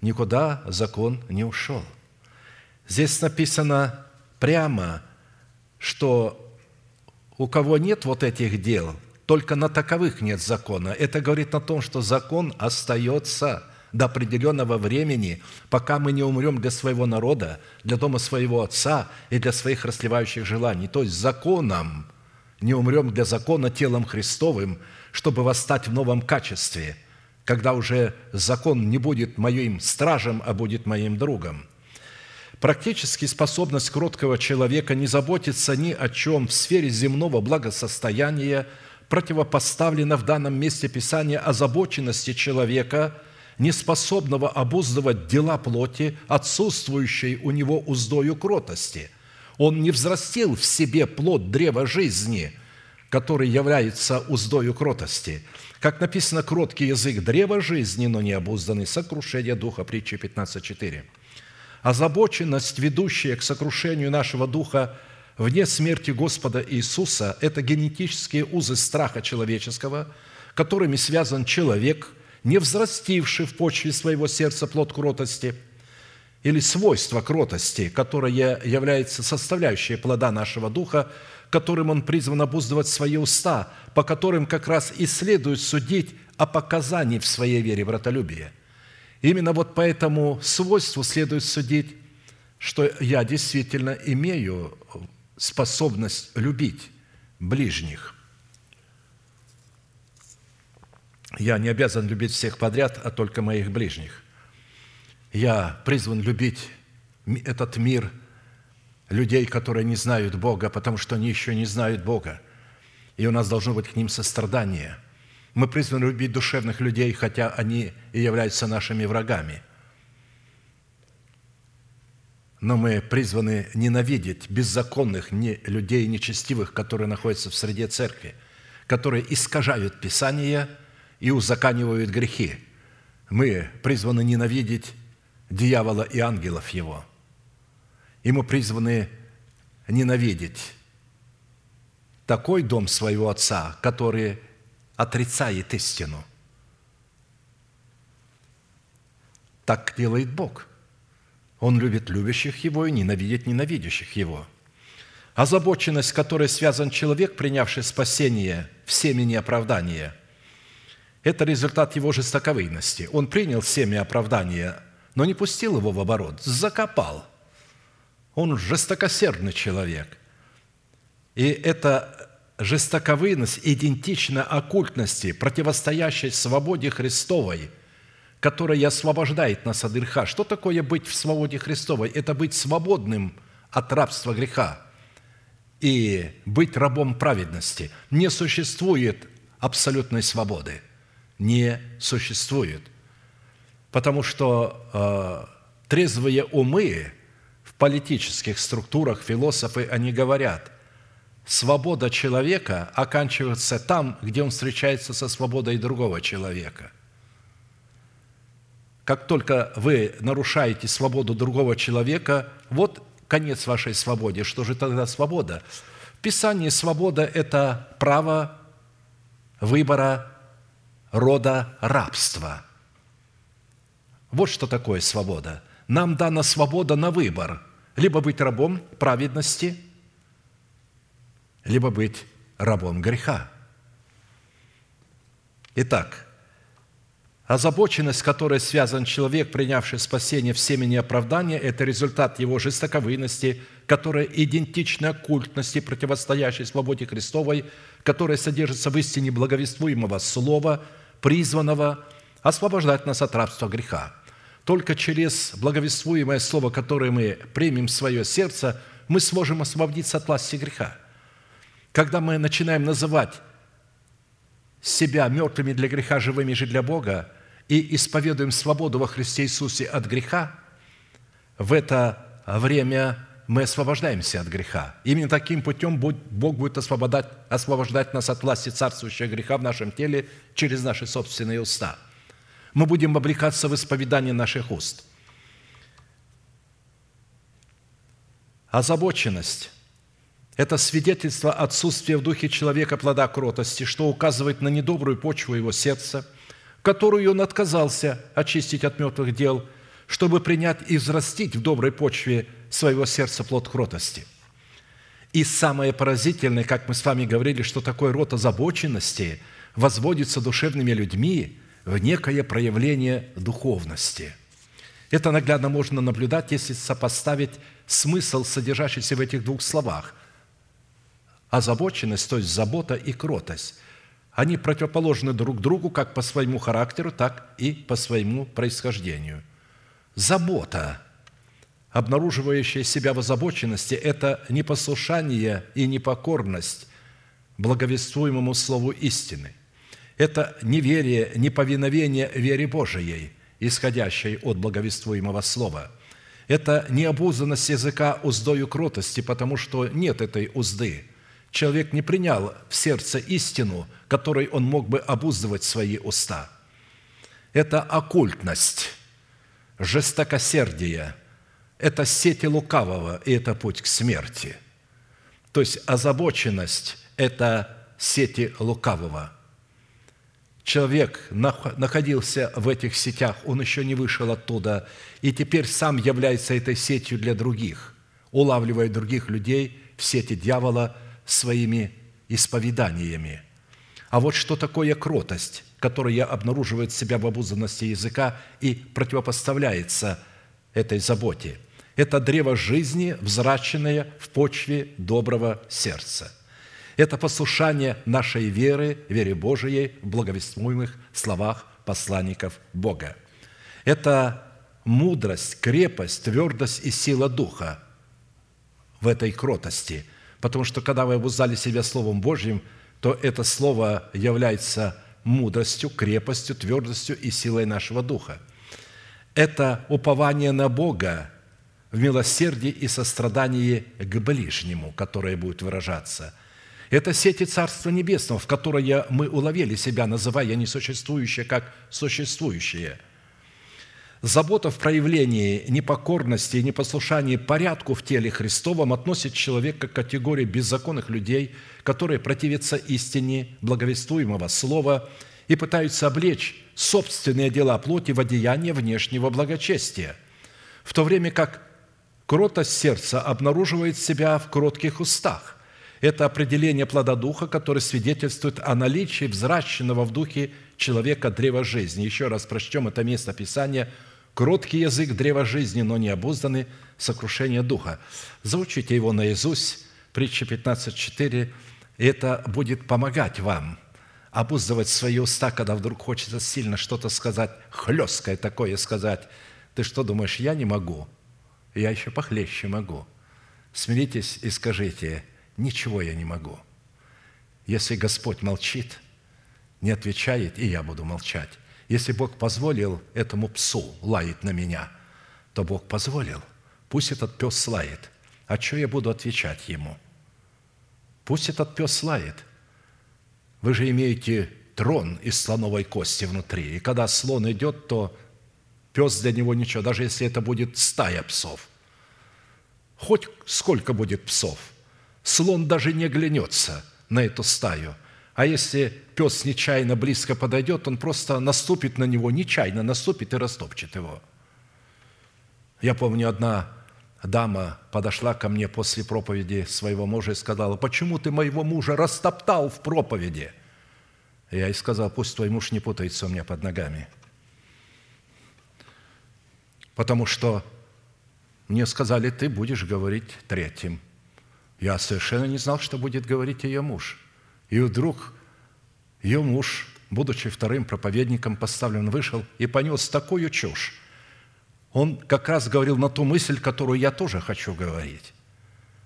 Никуда закон не ушел. Здесь написано прямо, что у кого нет вот этих дел, только на таковых нет закона. Это говорит о том, что закон остается до определенного времени, пока мы не умрем для своего народа, для дома своего отца и для своих расслевающих желаний. То есть законом не умрем для закона телом Христовым, чтобы восстать в новом качестве, когда уже закон не будет моим стражем, а будет моим другом. Практически способность кроткого человека не заботиться ни о чем в сфере земного благосостояния противопоставлена в данном месте Писания озабоченности человека, неспособного обуздывать дела плоти, отсутствующей у него уздою кротости. Он не взрастил в себе плод древа жизни, который является уздою кротости. Как написано, кроткий язык – древо жизни, но не обузданный, сокрушение духа, притча 15:4. Озабоченность, ведущая к сокрушению нашего духа вне смерти Господа Иисуса – это генетические узы страха человеческого, которыми связан человек, не взрастивший в почве своего сердца плод кротости или свойство кротости, которое является составляющей плода нашего духа, которым он призван обуздывать свои уста, по которым как раз и следует судить о показании в своей вере братолюбия. Именно вот по этому свойству следует судить, что я действительно имею способность любить ближних. Я не обязан любить всех подряд, а только моих ближних. Я призван любить этот мир, людей, которые не знают Бога, потому что они еще не знают Бога. И у нас должно быть к ним сострадание. Мы призваны любить душевных людей, хотя они и являются нашими врагами. Но мы призваны ненавидеть беззаконных людей, нечестивых, которые находятся в среде церкви, которые искажают Писание и узаканивают грехи. Мы призваны ненавидеть дьявола и ангелов его. И мы призваны ненавидеть такой дом своего отца, который отрицает истину. Так делает Бог. Он любит любящих Его и ненавидит ненавидящих Его. Озабоченность, с которой связан человек, принявший спасение в семени оправдания, это результат его жестоковыйности. Он принял семя оправдания, но не пустил его в оборот, закопал. Он жестокосердный человек. И эта жестоковыйность идентична оккультности, противостоящей свободе Христовой, которая освобождает нас от греха. Что такое быть в свободе Христовой? Это быть свободным от рабства греха и быть рабом праведности. Не существует абсолютной свободы. Не существует. Потому что трезвые умы в политических структурах, философы, они говорят, свобода человека оканчивается там, где он встречается со свободой другого человека. Как только вы нарушаете свободу другого человека, вот конец вашей свободе. Что же тогда свобода? В Писании свобода – это право выбора рода рабства. Вот что такое свобода. Нам дана свобода на выбор. Либо быть рабом праведности, либо быть рабом греха. Итак, озабоченность, с которой связан человек, принявший спасение в семени оправдания, это результат его жестоковыности, которая идентична оккультности, противостоящей свободе Христовой, которая содержится в истине благовествуемого слова, призванного освобождать нас от рабства греха. Только через благовествуемое слово, которое мы примем в свое сердце, мы сможем освободиться от власти греха. Когда мы начинаем называть себя мертвыми для греха, живыми же для Бога, и исповедуем свободу во Христе Иисусе от греха, в это время мы освобождаемся от греха. Именно таким путем Бог будет освобождать нас от власти царствующего греха в нашем теле через наши собственные уста. Мы будем облекаться в исповедание наших уст. Озабоченность – это свидетельство отсутствия в духе человека плода кротости, что указывает на недобрую почву его сердца, которую он отказался очистить от мертвых дел, чтобы принять и взрастить в доброй почве своего сердца плод кротости. И самое поразительное, как мы с вами говорили, что такой род озабоченности возводится душевными людьми в некое проявление духовности. Это наглядно можно наблюдать, если сопоставить смысл, содержащийся в этих двух словах. Озабоченность, то есть забота, и кротость. Они противоположны друг другу как по своему характеру, так и по своему происхождению. Забота, обнаруживающая себя в озабоченности, это непослушание и непокорность благовествуемому слову истины. Это неверие, неповиновение вере Божией, исходящей от благовествуемого слова. Это необузданность языка уздою кротости, потому что нет этой узды. Человек не принял в сердце истину, которой он мог бы обуздывать свои уста. Это оккультность, жестокосердие, это сети лукавого, и это путь к смерти. То есть озабоченность – это сети лукавого. Человек находился в этих сетях, он еще не вышел оттуда, и теперь сам является этой сетью для других, улавливая других людей в сети дьявола своими исповеданиями. А вот что такое кротость, которая обнаруживает себя в обузданности языка и противопоставляется этой заботе? Это древо жизни, взращенное в почве доброго сердца. Это послушание нашей веры, вере Божией, в благовествуемых словах посланников Бога. Это мудрость, крепость, твердость и сила Духа в этой кротости. Потому что, когда вы обуздали себя Словом Божьим, то это Слово является мудростью, крепостью, твердостью и силой нашего Духа. Это упование на Бога в милосердии и сострадании к ближнему, которое будет выражаться. Это сети Царства Небесного, в которое мы уловили себя, называя несуществующее как существующее, Забота в проявлении непокорности и непослушании порядку в теле Христовом относит человека к категории беззаконных людей, которые противятся истине благовествуемого слова и пытаются облечь собственные дела плоти в одеяние внешнего благочестия, в то время как кротость сердца обнаруживает себя в кротких устах. Это определение плода Духа, которое свидетельствует о наличии взращенного в Духе человека древа жизни. Еще раз прочтем это место Писания. «Кроткий язык древа жизни, но не обузданы сокрушения Духа». Заучите его наизусть, притча 15:4. Это будет помогать вам обуздывать свои уста, когда вдруг хочется сильно что-то сказать, хлесткое такое сказать. Ты что думаешь, я не могу? Я еще похлеще могу. Смиритесь и скажите: ничего я не могу. Если Господь молчит, не отвечает, и я буду молчать. Если Бог позволил этому псу лаять на меня, то Бог позволил. Пусть этот пес лает. А что я буду отвечать ему? Пусть этот пес лает. Вы же имеете трон из слоновой кости внутри. И когда слон идет, то пес для него ничего. Даже если это будет стая псов. Хоть сколько будет псов, слон даже не оглянется на эту стаю. А если пес нечаянно близко подойдет, он просто наступит на него, нечаянно наступит и растопчет его. Я помню, одна дама подошла ко мне после проповеди своего мужа и сказала: «Почему ты моего мужа растоптал в проповеди?» Я ей сказал: «Пусть твой муж не путается у меня под ногами». Потому что мне сказали: «Ты будешь говорить третьим». Я совершенно не знал, что будет говорить ее муж. И вдруг ее муж, будучи вторым проповедником поставлен, вышел и понес такую чушь. Он как раз говорил на ту мысль, которую я тоже хочу говорить,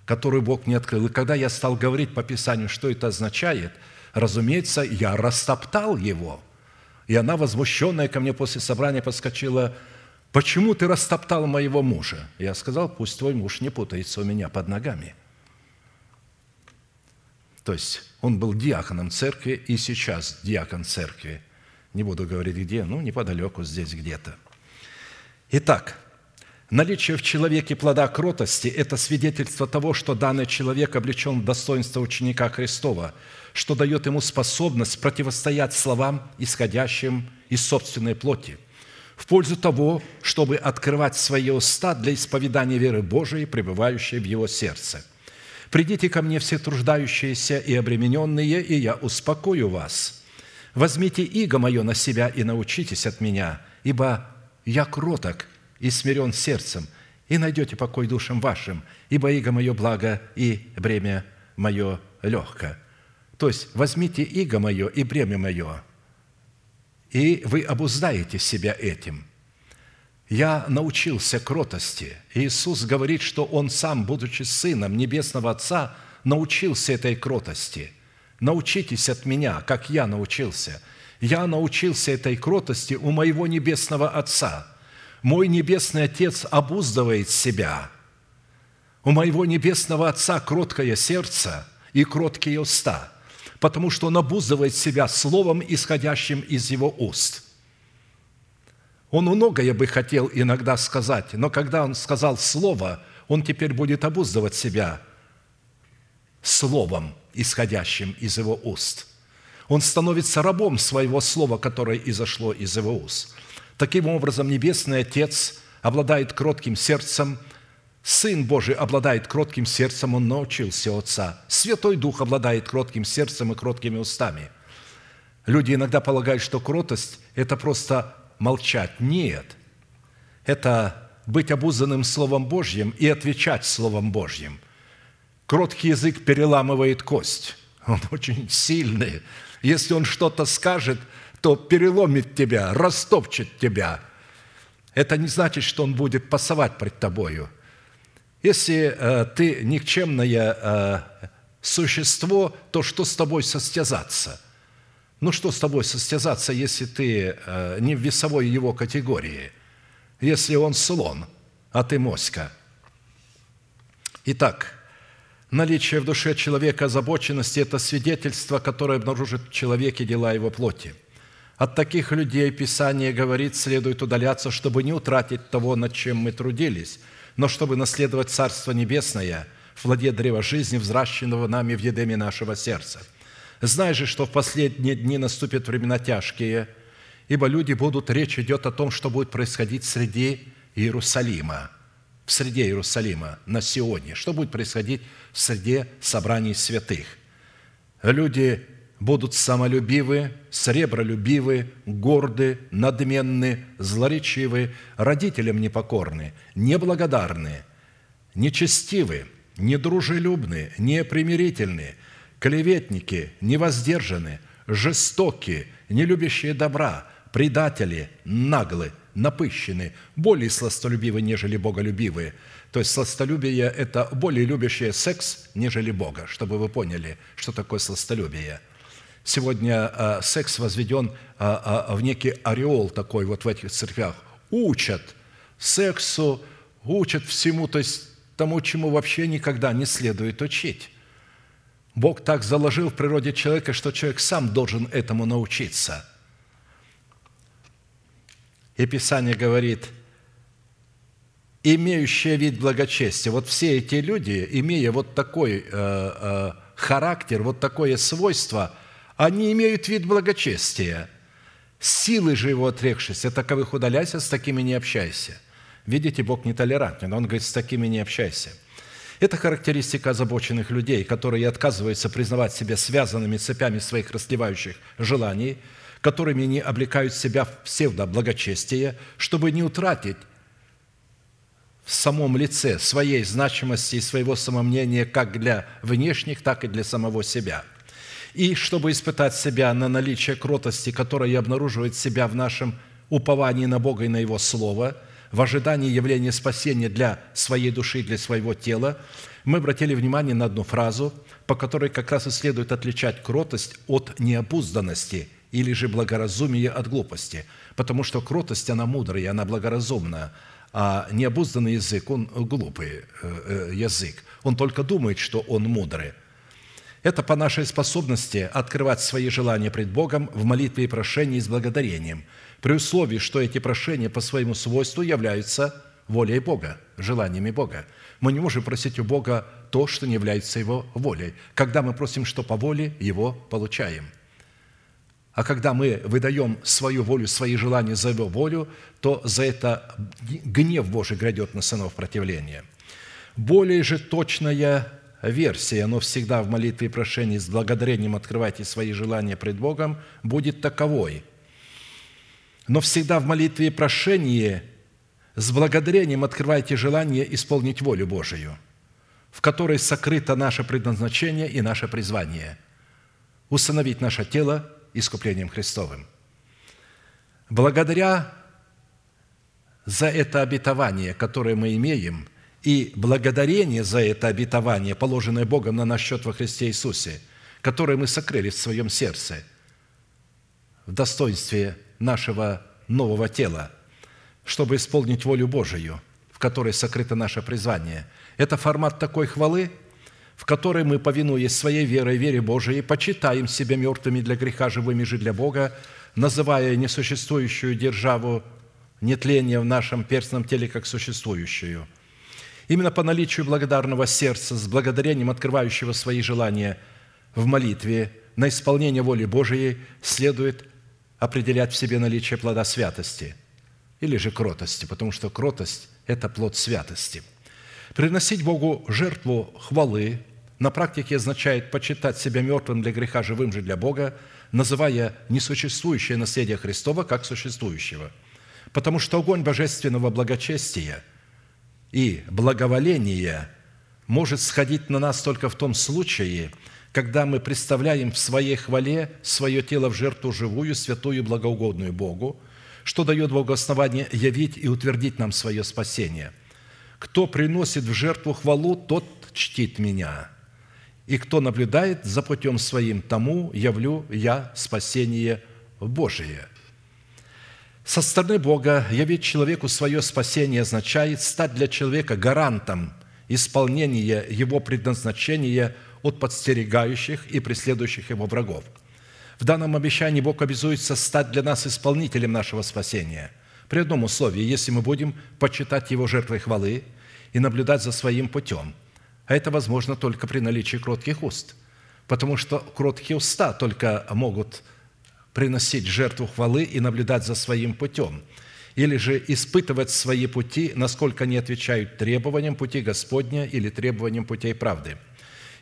которую Бог мне открыл. И когда я стал говорить по Писанию, что это означает, разумеется, я растоптал его. И она, возмущенная, ко мне после собрания подскочила: «Почему ты растоптал моего мужа?» Я сказал: «Пусть твой муж не путается у меня под ногами». То есть он был диаконом церкви и сейчас диакон церкви. Не буду говорить где, ну, неподалеку, здесь где-то. Итак, наличие в человеке плода кротости – это свидетельство того, что данный человек облечен в достоинство ученика Христова, что дает ему способность противостоять словам, исходящим из собственной плоти, в пользу того, чтобы открывать свои уста для исповедания веры Божией, пребывающей в его сердце. «Придите ко мне все труждающиеся и обремененные, и я успокою вас. Возьмите иго мое на себя и научитесь от меня, ибо я кроток и смирен сердцем, и найдете покой душам вашим, ибо иго мое благо и бремя мое легко». То есть возьмите иго мое и бремя мое, и вы обуздаете себя этим. «Я научился кротости». Иисус говорит, что Он Сам, будучи Сыном Небесного Отца, научился этой кротости. «Научитесь от Меня, как Я научился». Я научился этой кротости у Моего Небесного Отца. Мой Небесный Отец обуздывает себя. У Моего Небесного Отца кроткое сердце и кроткие уста, потому что Он обуздывает себя словом, исходящим из Его уст. Он многое бы хотел иногда сказать, но когда он сказал слово, он теперь будет обуздывать себя словом, исходящим из его уст. Он становится рабом своего слова, которое изошло из его уст. Таким образом, Небесный Отец обладает кротким сердцем, Сын Божий обладает кротким сердцем, Он научился Отца. Святой Дух обладает кротким сердцем и кроткими устами. Люди иногда полагают, что кротость – это просто молчать. Нет. Это быть обузданным Словом Божьим и отвечать Словом Божьим. Кроткий язык переламывает кость. Он очень сильный. Если он что-то скажет, то переломит тебя, растопчет тебя. Это не значит, что он будет пасовать пред тобою. Если ты никчемное существо, то что с тобой состязаться? Ну, что с тобой состязаться, если ты не в весовой его категории, если он слон, а ты моська? Итак, наличие в душе человека озабоченности – это свидетельство, которое обнаружит в человеке дела его плоти. От таких людей, Писание говорит, следует удаляться, чтобы не утратить того, над чем мы трудились, но чтобы наследовать Царство Небесное в плоде древа жизни, взращенного нами в едеме нашего сердца. Знай же, что в последние дни наступят времена тяжкие, ибо люди будут, речь идет о том, что будет происходить среди Иерусалима, в среде Иерусалима, на Сионе, что будет происходить в среде собраний святых. Люди будут самолюбивы, сребролюбивы, горды, надменны, злоречивы, родителям непокорны, неблагодарны, нечестивы, недружелюбны, непримирительны, клеветники, невоздержаны, жестоки, нелюбящие добра, предатели, наглы, напыщены, более сластолюбивы, нежели боголюбивы. То есть сластолюбие – это более любящее секс, нежели Бога, чтобы вы поняли, что такое сластолюбие. Сегодня секс возведен в некий ореол такой вот в этих церквях. Учат сексу, учат всему, то есть тому, чему вообще никогда не следует учить. Бог так заложил в природе человека, что человек сам должен этому научиться. И Писание говорит, имеющие вид благочестия. Вот все эти люди, имея вот такой характер, вот такое свойство, они имеют вид благочестия. Силы же его отрекшись, от таковых удаляйся, с такими не общайся. Видите, Бог нетолерантен, Он говорит, с такими не общайся. Это характеристика озабоченных людей, которые отказываются признавать себя связанными цепями своих расслевающих желаний, которыми они облекают себя в псевдоблагочестие, чтобы не утратить в самом лице своей значимости и своего самомнения как для внешних, так и для самого себя. И чтобы испытать себя на наличие кротости, которая обнаруживает себя в нашем уповании на Бога и на Его Слово, в ожидании явления спасения для своей души, для своего тела, мы обратили внимание на одну фразу, по которой как раз и следует отличать кротость от необузданности или же благоразумие от глупости, потому что кротость, она мудрая, она благоразумна, а необузданный язык, он глупый язык, он только думает, что он мудрый. Это по нашей способности открывать свои желания пред Богом в молитве и прошении с благодарением, при условии, что эти прошения по своему свойству являются волей Бога, желаниями Бога. Мы не можем просить у Бога то, что не является Его волей. Когда мы просим, что по воле, Его получаем. А когда мы выдаем свою волю, свои желания за Его волю, то за это гнев Божий грядет на сынов противления. Более же точная версия, но всегда в молитве и прошении с благодарением открывайте свои желания пред Богом, будет таковой. Но всегда в молитве и прошении с благодарением открывайте желание исполнить волю Божию, в которой сокрыто наше предназначение и наше призвание – усыновить наше тело искуплением Христовым. Благодаря за это обетование, которое мы имеем, и благодарение за это обетование, положенное Богом на наш счет во Христе Иисусе, которое мы сокрыли в своем сердце в достоинстве нашего нового тела, чтобы исполнить волю Божию, в которой сокрыто наше призвание. Это формат такой хвалы, в которой мы, повинуясь своей верой и вере Божией, почитаем себя мертвыми для греха, живыми же для Бога, называя несуществующую державу нетления в нашем перстном теле как существующую. Именно по наличию благодарного сердца, с благодарением открывающего свои желания в молитве на исполнение воли Божией следует определять в себе наличие плода святости или же кротости, потому что кротость – это плод святости. Приносить Богу жертву хвалы на практике означает почитать себя мертвым для греха, живым же для Бога, называя несуществующее наследие Христова как существующего, потому что огонь божественного благочестия и благоволение может сходить на нас только в том случае, когда мы представляем в своей хвале свое тело в жертву живую, святую, благоугодную Богу, что дает Богу основание явить и утвердить нам свое спасение. Кто приносит в жертву хвалу, тот чтит меня, и кто наблюдает за путем своим, тому явлю я спасение Божие». Со стороны Бога явить человеку свое спасение означает стать для человека гарантом исполнения его предназначения от подстерегающих и преследующих его врагов. В данном обещании Бог обязуется стать для нас исполнителем нашего спасения при одном условии, если мы будем почитать Его жертвой хвалы и наблюдать за своим путем. А это возможно только при наличии кротких уст, потому что кроткие уста только могут приносить жертву хвалы и наблюдать за своим путем, или же испытывать свои пути, насколько они отвечают требованиям пути Господня или требованиям путей правды.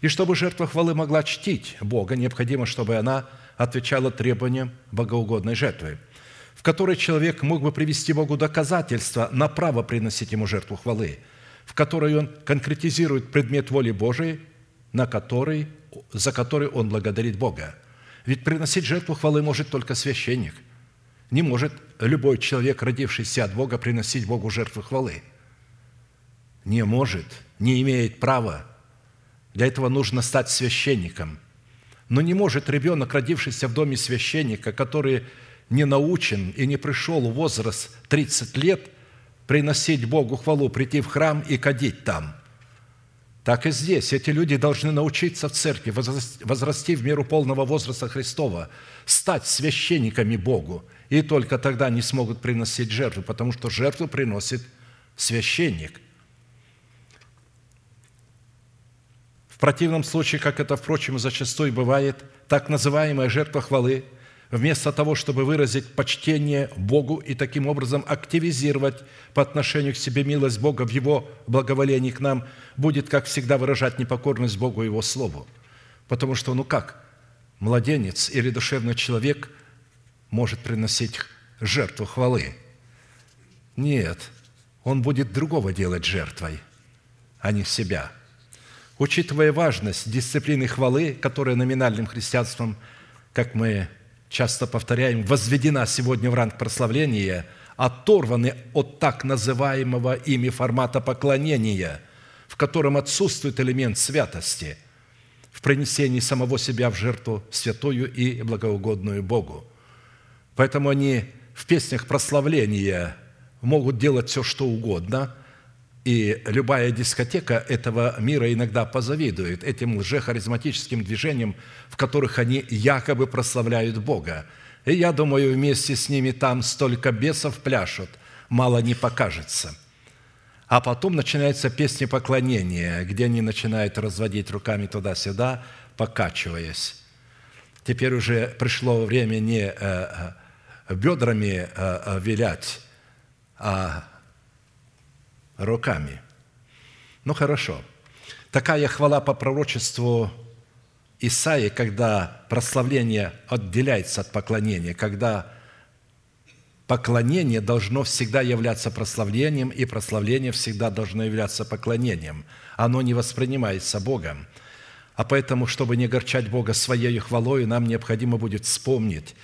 И чтобы жертва хвалы могла чтить Бога, необходимо, чтобы она отвечала требованиям богоугодной жертвы, в которой человек мог бы привести Богу доказательства на право приносить Ему жертву хвалы, в которой он конкретизирует предмет воли Божией, за который он благодарит Бога. Ведь приносить жертву хвалы может только священник. Не может любой человек, родившийся от Бога, приносить Богу жертву хвалы. Не может, не имеет права. Для этого нужно стать священником. Но не может ребенок, родившийся в доме священника, который не научен и не пришел в возраст 30 лет, приносить Богу хвалу, прийти в храм и кадить там. Так и здесь. Эти люди должны научиться в церкви, возрасти в меру полного возраста Христова, стать священниками Богу, и только тогда они смогут приносить жертву, потому что жертву приносит священник. В противном случае, как это, впрочем, зачастую бывает, так называемая жертва хвалы, вместо того, чтобы выразить почтение Богу и таким образом активизировать по отношению к себе милость Бога в Его благоволении к нам, будет, как всегда, выражать непокорность Богу и Его Слову. Потому что, младенец или душевный человек может приносить жертву хвалы. Нет, он будет другого делать жертвой, а не себя. Учитывая важность дисциплины хвалы, которая номинальным христианством, как мы часто повторяем, возведена сегодня в ранг прославления, оторваны от так называемого ими формата поклонения, в котором отсутствует элемент святости в принесении самого себя в жертву святую и благоугодную Богу. Поэтому они в песнях прославления могут делать все, что угодно, и любая дискотека этого мира иногда позавидует этим лжехаризматическим движениям, в которых они якобы прославляют Бога. И я думаю, вместе с ними там столько бесов пляшут, мало не покажется. А потом начинаются песни поклонения, где они начинают разводить руками туда-сюда, покачиваясь. Теперь уже пришло время не бедрами вилять, а руками. Хорошо. Такая хвала по пророчеству Исаии, когда прославление отделяется от поклонения, когда поклонение должно всегда являться прославлением, и прославление всегда должно являться поклонением. Оно не воспринимается Богом. А поэтому, чтобы не огорчать Бога своей хвалой, нам необходимо будет вспомнить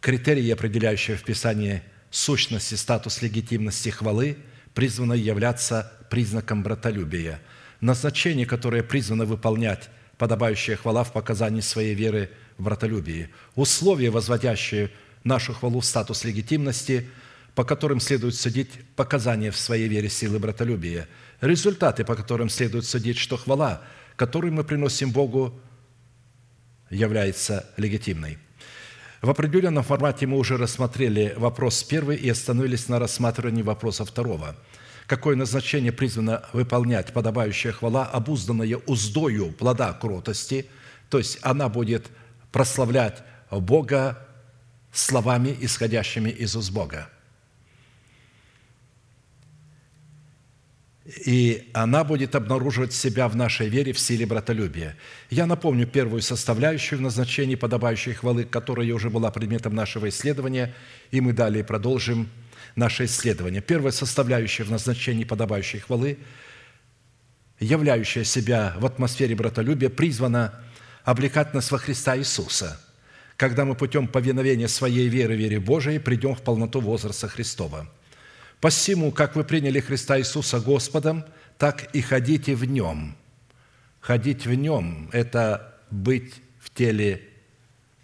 критерии, определяющие в Писании сущность и статус легитимности хвалы, призванной являться признаком братолюбия, назначение, которое призвано выполнять подобающая хвала в показании своей веры в братолюбии, условия, возводящие нашу хвалу в статус легитимности, по которым следует судить показания в своей вере силы братолюбия, результаты, по которым следует судить, что хвала, которую мы приносим Богу, является легитимной. В определенном формате мы уже рассмотрели вопрос первый и остановились на рассматривании вопроса второго. Какое назначение призвано выполнять подобающая хвала, обузданная уздою плода кротости, то есть она будет прославлять Бога словами, исходящими из уст Бога. И она будет обнаруживать себя в нашей вере в силе братолюбия. Я напомню первую составляющую в назначении подобающей хвалы, которая уже была предметом нашего исследования, и мы далее продолжим наше исследование. Первая составляющая в назначении подобающей хвалы, являющая себя в атмосфере братолюбия, призвана облекать нас во Христа Иисуса, когда мы путем повиновения своей веры, вере Божией, придем в полноту возраста Христова. «Посему, как вы приняли Христа Иисуса Господом, так и ходите в Нем». Ходить в Нем – это быть в теле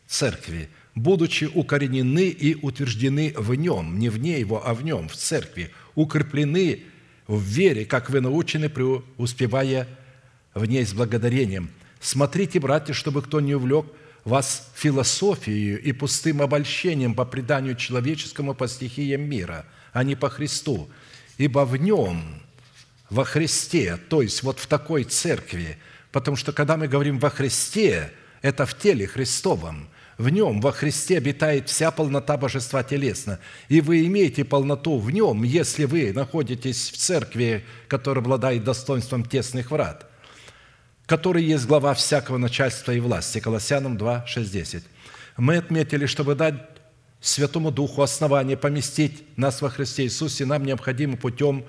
церкви, будучи укоренены и утверждены в Нем, не вне Его, а в Нем, в церкви, укреплены в вере, как вы научены, преуспевая в ней с благодарением. Смотрите, братья, чтобы кто не увлек вас философией и пустым обольщением по преданию человеческому по стихиям мира, а не по Христу. Ибо в Нем, во Христе, то есть вот в такой церкви, потому что когда мы говорим «во Христе», это в теле Христовом, в Нем, во Христе, обитает вся полнота Божества телесно. И вы имеете полноту в Нем, если вы находитесь в церкви, которая обладает достоинством тесных врат, который есть глава всякого начальства и власти. Колоссянам 2, 6, 10. Мы отметили, чтобы дать Святому Духу основание поместить нас во Христе Иисусе, нам необходимо путем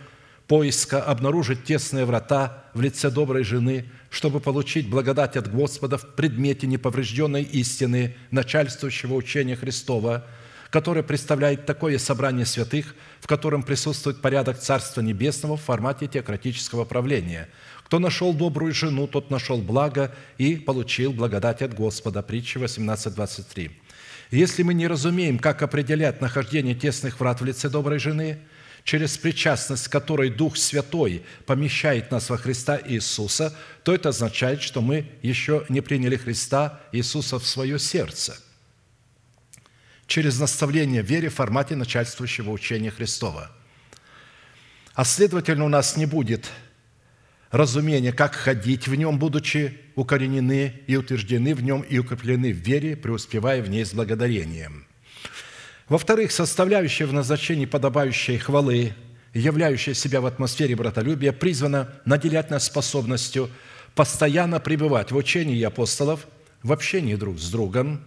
поиска обнаружить тесные врата в лице доброй жены, чтобы получить благодать от Господа в предмете неповрежденной истины начальствующего учения Христова, которое представляет такое собрание святых, в котором присутствует порядок Царства Небесного в формате теократического правления. Кто нашел добрую жену, тот нашел благо и получил благодать от Господа. Притча 18:23. Если мы не разумеем, как определять нахождение тесных врат в лице доброй жены, через причастность которой Дух Святой помещает нас во Христа Иисуса, то это означает, что мы еще не приняли Христа Иисуса в свое сердце через наставление в вере в формате начальствующего учения Христова. А следовательно, у нас не будет разумения, как ходить в нем, будучи укоренены и утверждены в нем и укреплены в вере, преуспевая в ней с благодарением. Во-вторых, составляющая в назначении подобающей хвалы, являющая себя в атмосфере братолюбия, призвана наделять нас способностью постоянно пребывать в учении апостолов, в общении друг с другом,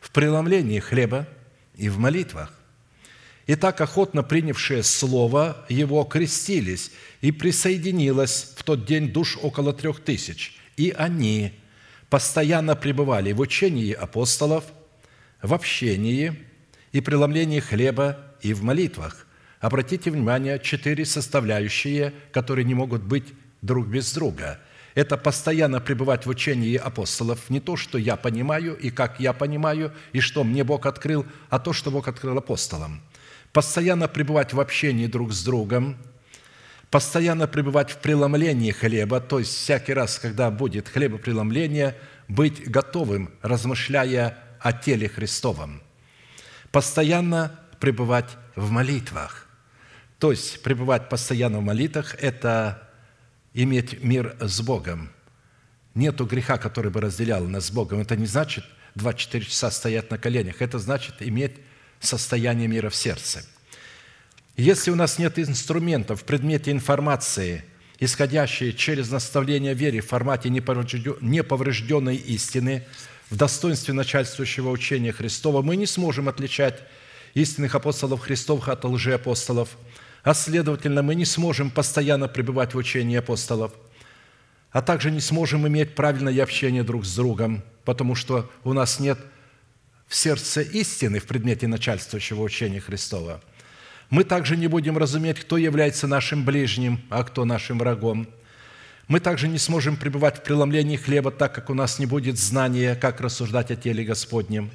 в преломлении хлеба и в молитвах. И так охотно принявшие слово его крестились, и присоединилось в тот день душ около 3000, и они постоянно пребывали в учении апостолов, в общении и преломлении хлеба и в молитвах. Обратите внимание, 4 составляющие, которые не могут быть друг без друга. Это постоянно пребывать в учении апостолов, не то, что я понимаю, и как я понимаю, и что мне Бог открыл, а то, что Бог открыл апостолам. Постоянно пребывать в общении друг с другом, постоянно пребывать в преломлении хлеба, то есть всякий раз, когда будет хлебопреломление, быть готовым, размышляя о теле Христовом. Постоянно пребывать в молитвах. То есть пребывать постоянно в молитвах – это иметь мир с Богом. Нету греха, который бы разделял нас с Богом. Это не значит 24 часа стоять на коленях. Это значит иметь состояние мира в сердце. Если у нас нет инструментов в предмете информации, исходящей через наставление вере в формате неповрежденной истины, в достоинстве начальствующего учения Христова, мы не сможем отличать истинных апостолов Христовых от лжеапостолов, а следовательно, мы не сможем постоянно пребывать в учении апостолов, а также не сможем иметь правильное общение друг с другом, потому что у нас нет в сердце истины в предмете начальствующего учения Христова. Мы также не будем разуметь, кто является нашим ближним, а кто нашим врагом. Мы также не сможем пребывать в преломлении хлеба, так как у нас не будет знания, как рассуждать о теле Господнем.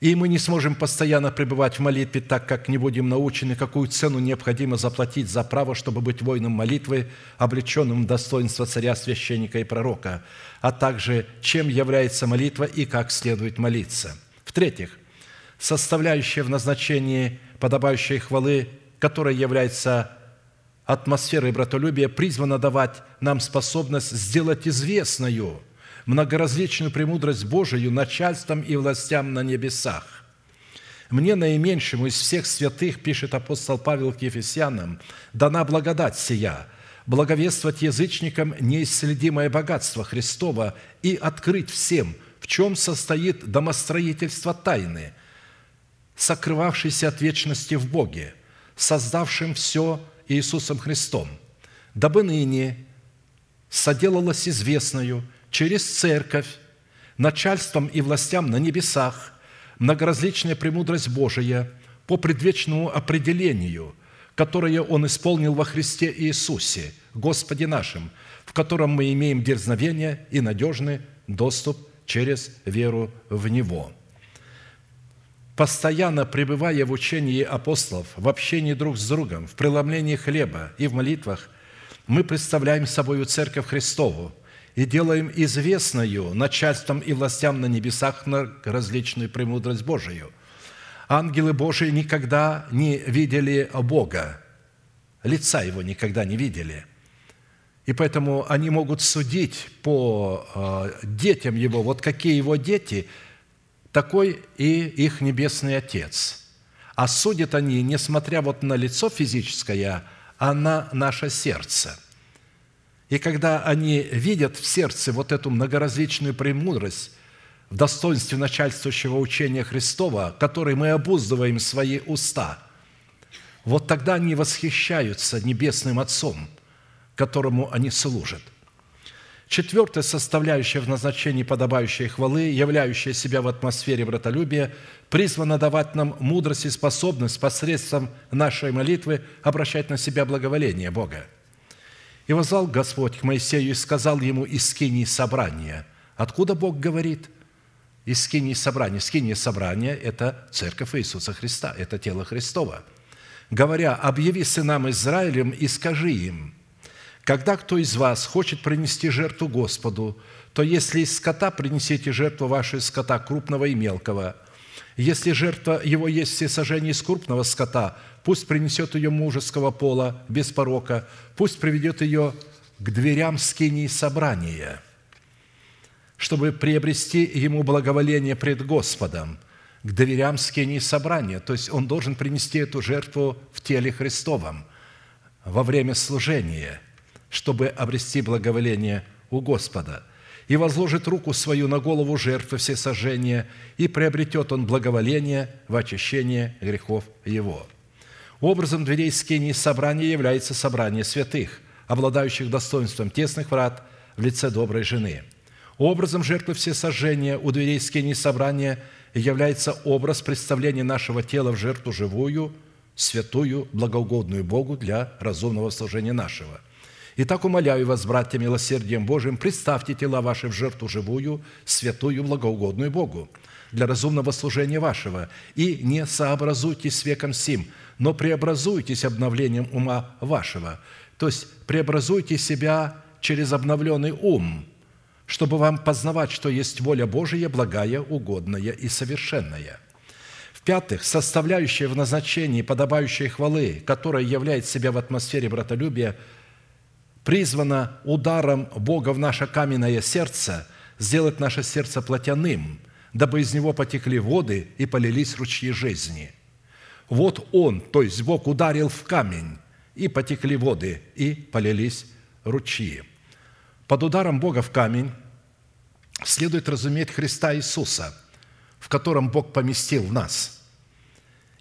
И мы не сможем постоянно пребывать в молитве, так как не будем научены, какую цену необходимо заплатить за право, чтобы быть воином молитвы, облеченным в достоинство царя, священника и пророка, а также чем является молитва и как следует молиться. В-третьих, составляющая в назначении подобающей хвалы, которая является атмосфера и братолюбие призвана давать нам способность сделать известную многоразличную премудрость Божию начальствам и властям на небесах. «Мне наименьшему из всех святых, – пишет апостол Павел к Ефесянам, – дана благодать сия, благовествовать язычникам неисследимое богатство Христова и открыть всем, в чем состоит домостроительство тайны, сокрывавшейся от вечности в Боге, создавшим все Иисусом Христом, дабы ныне соделалось известною через Церковь, начальством и властям на небесах, многоразличная премудрость Божия по предвечному определению, которое Он исполнил во Христе Иисусе, Господе нашим, в котором мы имеем дерзновение и надежный доступ через веру в Него». Постоянно пребывая в учении апостолов, в общении друг с другом, в преломлении хлеба и в молитвах, мы представляем собою Церковь Христову и делаем известную начальствам и властям на небесах различную премудрость Божию. Ангелы Божии никогда не видели Бога, лица Его никогда не видели. И поэтому они могут судить по детям Его, вот какие Его дети, такой и их Небесный Отец. А судят они, несмотря вот на лицо физическое, а на наше сердце. И когда они видят в сердце вот эту многоразличную премудрость в достоинстве начальствующего учения Христова, который мы обуздываем свои уста, вот тогда они восхищаются Небесным Отцом, которому они служат. Четвертая составляющая в назначении подобающей хвалы, являющая себя в атмосфере братолюбия, призвана давать нам мудрость и способность посредством нашей молитвы обращать на себя благоволение Бога. «И воззвал Господь к Моисею и сказал ему из скинии собрания». Откуда Бог говорит? Из скинии собрания. Скиния собрания – это Церковь Иисуса Христа, это тело Христова. «Говоря, объяви сынам Израилем и скажи им, когда кто из вас хочет принести жертву Господу, то если из скота принесите жертву вашего скота, крупного и мелкого. Если жертва его есть всесожжение из крупного скота, пусть принесет ее мужеского пола, без порока, пусть приведет ее к дверям скинии собрания, чтобы приобрести ему благоволение пред Господом, к дверям скинии собрания». То есть он должен принести эту жертву в теле Христовом во время служения, чтобы обрести благоволение у Господа. «И возложит руку свою на голову жертвы всесожжения, и приобретет он благоволение в очищение грехов его». Образом дверей скинии собрания является собрание святых, обладающих достоинством тесных врат в лице доброй жены. Образом жертвы всесожжения у дверей скинии собрания является образ представления нашего тела в жертву живую, святую, благоугодную Богу для разумного служения нашего. «Итак, умоляю вас, братья, милосердием Божиим, представьте тела ваши в жертву живую, святую, благоугодную Богу для разумного служения вашего, и не сообразуйтесь с веком сим, но преобразуйтесь обновлением ума вашего». То есть преобразуйте себя через обновленный ум, чтобы вам познавать, что есть воля Божия, благая, угодная и совершенная. В-пятых, составляющая в назначении подобающей хвалы, которая являет себя в атмосфере братолюбия, призвана ударом Бога в наше каменное сердце сделать наше сердце плотяным, дабы из него потекли воды и полились ручьи жизни. Вот Он, то есть Бог, ударил в камень, и потекли воды, и полились ручьи. Под ударом Бога в камень следует разуметь Христа Иисуса, в котором Бог поместил нас,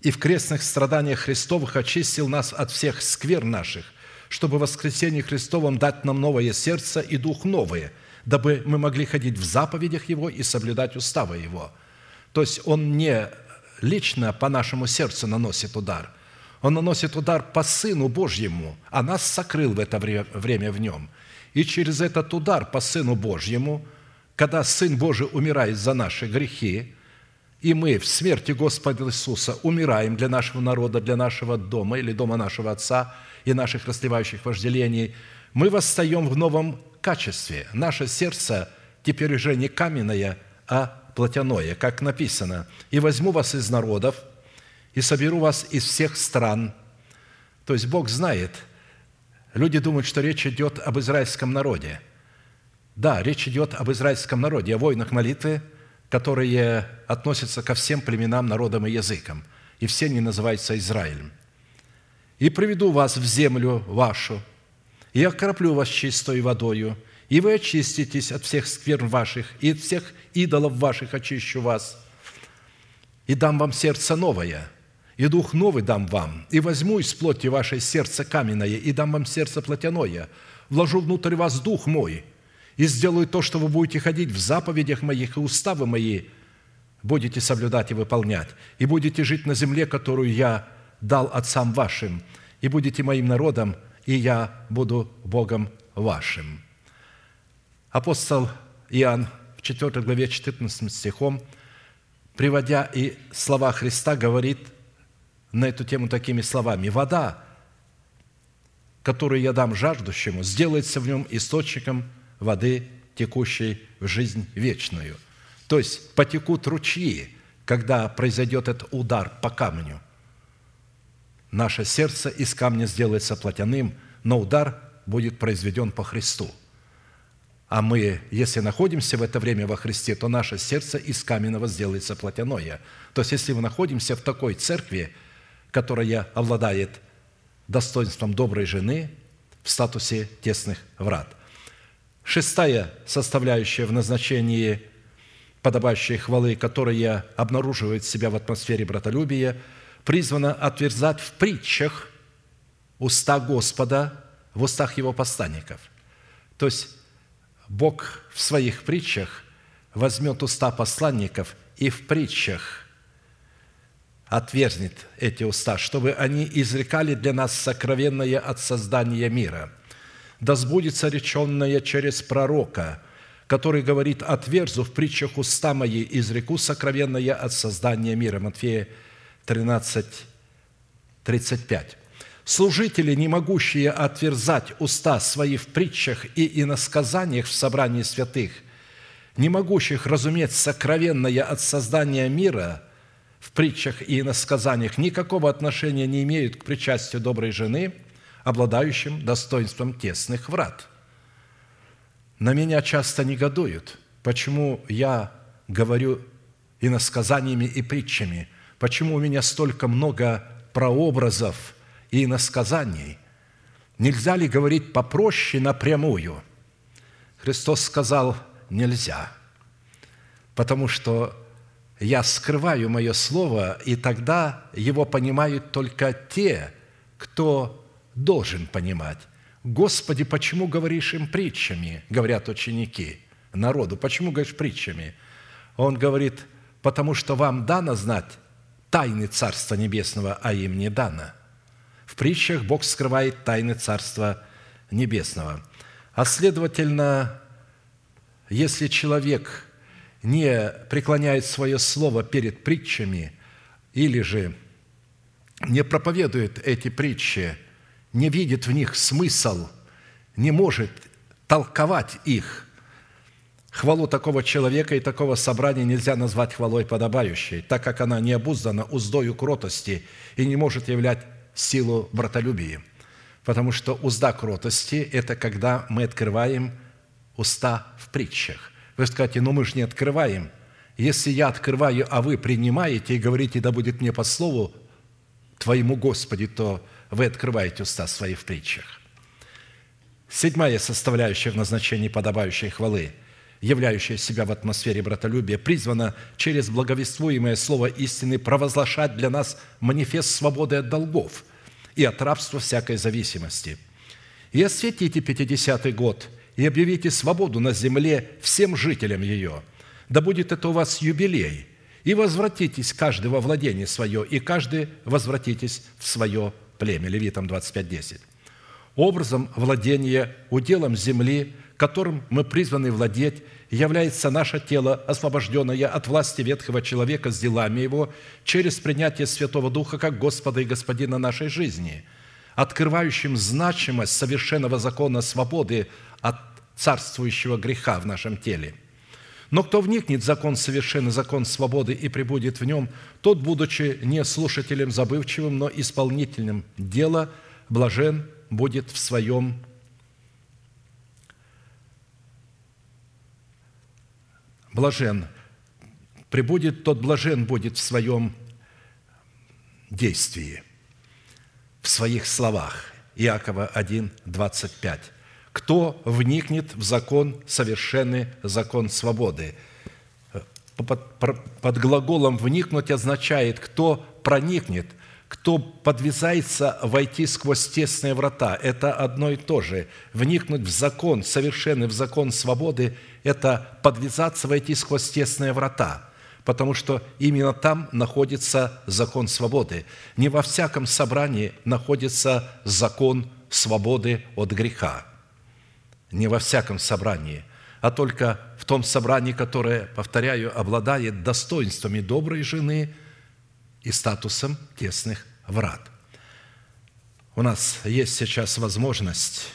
и в крестных страданиях Христовых очистил нас от всех сквер наших, чтобы в воскресении Христовом дать нам новое сердце и дух новые, дабы мы могли ходить в заповедях Его и соблюдать уставы Его. То есть Он не лично по нашему сердцу наносит удар. Он наносит удар по Сыну Божьему, а нас сокрыл в это время в Нем. И через этот удар по Сыну Божьему, когда Сын Божий умирает за наши грехи, и мы в смерти Господа Иисуса умираем для нашего народа, для нашего дома или дома нашего Отца и наших расслевающих вожделений, мы восстаем в новом качестве. Наше сердце теперь уже не каменное, а плотяное, как написано. «И возьму вас из народов, и соберу вас из всех стран». То есть Бог знает. Люди думают, что речь идет об израильском народе. Да, речь идет об израильском народе, о воинах молитвы, которые относятся ко всем племенам, народам и языкам, и все они называются Израилем. «И приведу вас в землю вашу, и окроплю вас чистой водою, и вы очиститесь от всех скверн ваших, и от всех идолов ваших очищу вас, и дам вам сердце новое, и дух новый дам вам, и возьму из плоти вашей сердце каменное, и дам вам сердце плотяное, вложу внутрь вас дух мой, и сделаю то, что вы будете ходить в заповедях моих, и уставы мои будете соблюдать и выполнять, и будете жить на земле, которую я дал отцам вашим, и будете моим народом, и я буду Богом вашим». Апостол Иоанн в 4 главе 14 стихом, приводя и слова Христа, говорит на эту тему такими словами: «Вода, которую я дам жаждущему, сделается в нем источником воды текущей в жизнь вечную. То есть потекут ручьи, когда произойдет этот удар по камню. Наше сердце из камня сделается плотяным, но удар будет произведен по Христу. А мы, если находимся в это время во Христе, то наше сердце из каменного сделается плотяное. То есть, если мы находимся в такой церкви, которая обладает достоинством доброй жены в статусе тесных врат. Шестая составляющая в назначении подобающей хвалы, которая обнаруживает себя в атмосфере братолюбия, призвана отверзать в притчах уста Господа в устах Его посланников. То есть, Бог в своих притчах возьмет уста посланников и в притчах отверзнет эти уста, чтобы они изрекали для нас сокровенное от создания мира. Да сбудется реченное через пророка, который говорит: «Отверзу в притчах уста мои, изреку сокровенное от создания мира». Матфея 13, 35. «Служители, не могущие отверзать уста свои в притчах и иносказаниях в собрании святых, не могущих разуметь сокровенное от создания мира в притчах и иносказаниях, никакого отношения не имеют к причастию доброй жены, обладающим достоинством тесных врат. На меня часто негодуют, почему я говорю иносказаниями и притчами, почему у меня столько много прообразов и иносказаний. Нельзя ли говорить попроще напрямую?» Христос сказал: «Нельзя, потому что я скрываю мое слово, и тогда его понимают только те, кто должен понимать. Господи, почему говоришь им притчами?» – говорят ученики народу. «Почему говоришь притчами?» Он говорит: «Потому что вам дано знать тайны Царства Небесного, а им не дано». В притчах Бог скрывает тайны Царства Небесного. А следовательно, если человек не преклоняет свое слово перед притчами или же не проповедует эти притчи, не видит в них смысл, не может толковать их, хвалу такого человека и такого собрания нельзя назвать хвалой подобающей, так как она не обуздана уздою кротости и не может являть силу братолюбия, потому что узда кротости – это когда мы открываем уста в притчах. Вы скажете: «Ну мы же не открываем». Если я открываю, а вы принимаете и говорите: «Да будет мне по слову Твоему, Господи», то вы открываете уста свои в притчах. Седьмая составляющая в назначении подобающей хвалы, являющая себя в атмосфере братолюбия, призвана через благовествуемое слово истины провозглашать для нас манифест свободы от долгов и от рабства всякой зависимости. «И осветите 50-й год, и объявите свободу на земле всем жителям ее. Да будет это у вас юбилей, и возвратитесь каждый во владение свое, и каждый возвратитесь в свое племя». Левитам 25:10. Образом владения уделом земли, которым мы призваны владеть, является наше тело, освобожденное от власти ветхого человека с делами его, через принятие Святого Духа как Господа и Господина нашей жизни, открывающим значимость совершенного закона свободы от царствующего греха в нашем теле. Но кто вникнет в закон совершенный, закон свободы, и пребудет в нем, тот, будучи не слушателем забывчивым, но исполнителем дела, блажен будет в своем теле. Блажен пребудет, тот блажен будет в своем действии, в своих словах. Иакова 1, 25. Кто вникнет в закон совершенный, закон свободы? Под глаголом «вникнуть» означает, кто проникнет, кто подвязается войти сквозь тесные врата. Это одно и то же. Вникнуть в закон совершенный, в закон свободы – это подвязаться, войти сквозь тесные врата, потому что именно там находится закон свободы. Не во всяком собрании находится закон свободы от греха. Не во всяком собрании, а только в том собрании, которое, повторяю, обладает достоинствами доброй жены и статусом тесных врат. У нас есть сейчас возможность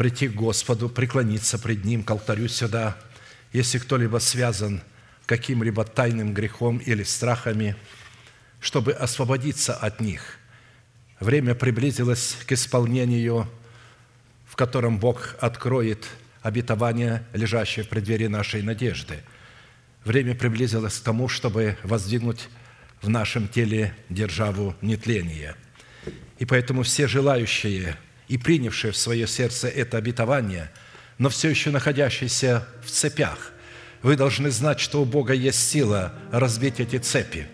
прийти к Господу, преклониться пред Ним, к алтарю сюда. Если кто-либо связан каким-либо тайным грехом или страхами, чтобы освободиться от них. Время приблизилось к исполнению, в котором Бог откроет обетование, лежащее в преддверии нашей надежды. Время приблизилось к тому, чтобы воздвигнуть в нашем теле державу нетления. И поэтому все желающие и принявшие в свое сердце это обетование, но все еще находящиеся в цепях, вы должны знать, что у Бога есть сила разбить эти цепи.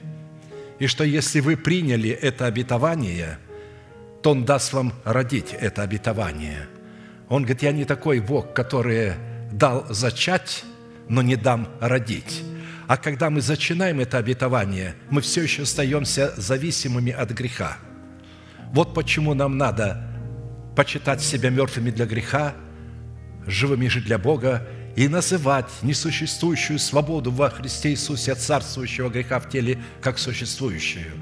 И что если вы приняли это обетование, то Он даст вам родить это обетование. Он говорит: я не такой Бог, который дал зачать, но не дам родить. А когда мы зачинаем это обетование, мы все еще остаемся зависимыми от греха. Вот почему нам надо почитать себя мертвыми для греха, живыми же для Бога, и называть несуществующую свободу во Христе Иисусе от царствующего греха в теле как существующую.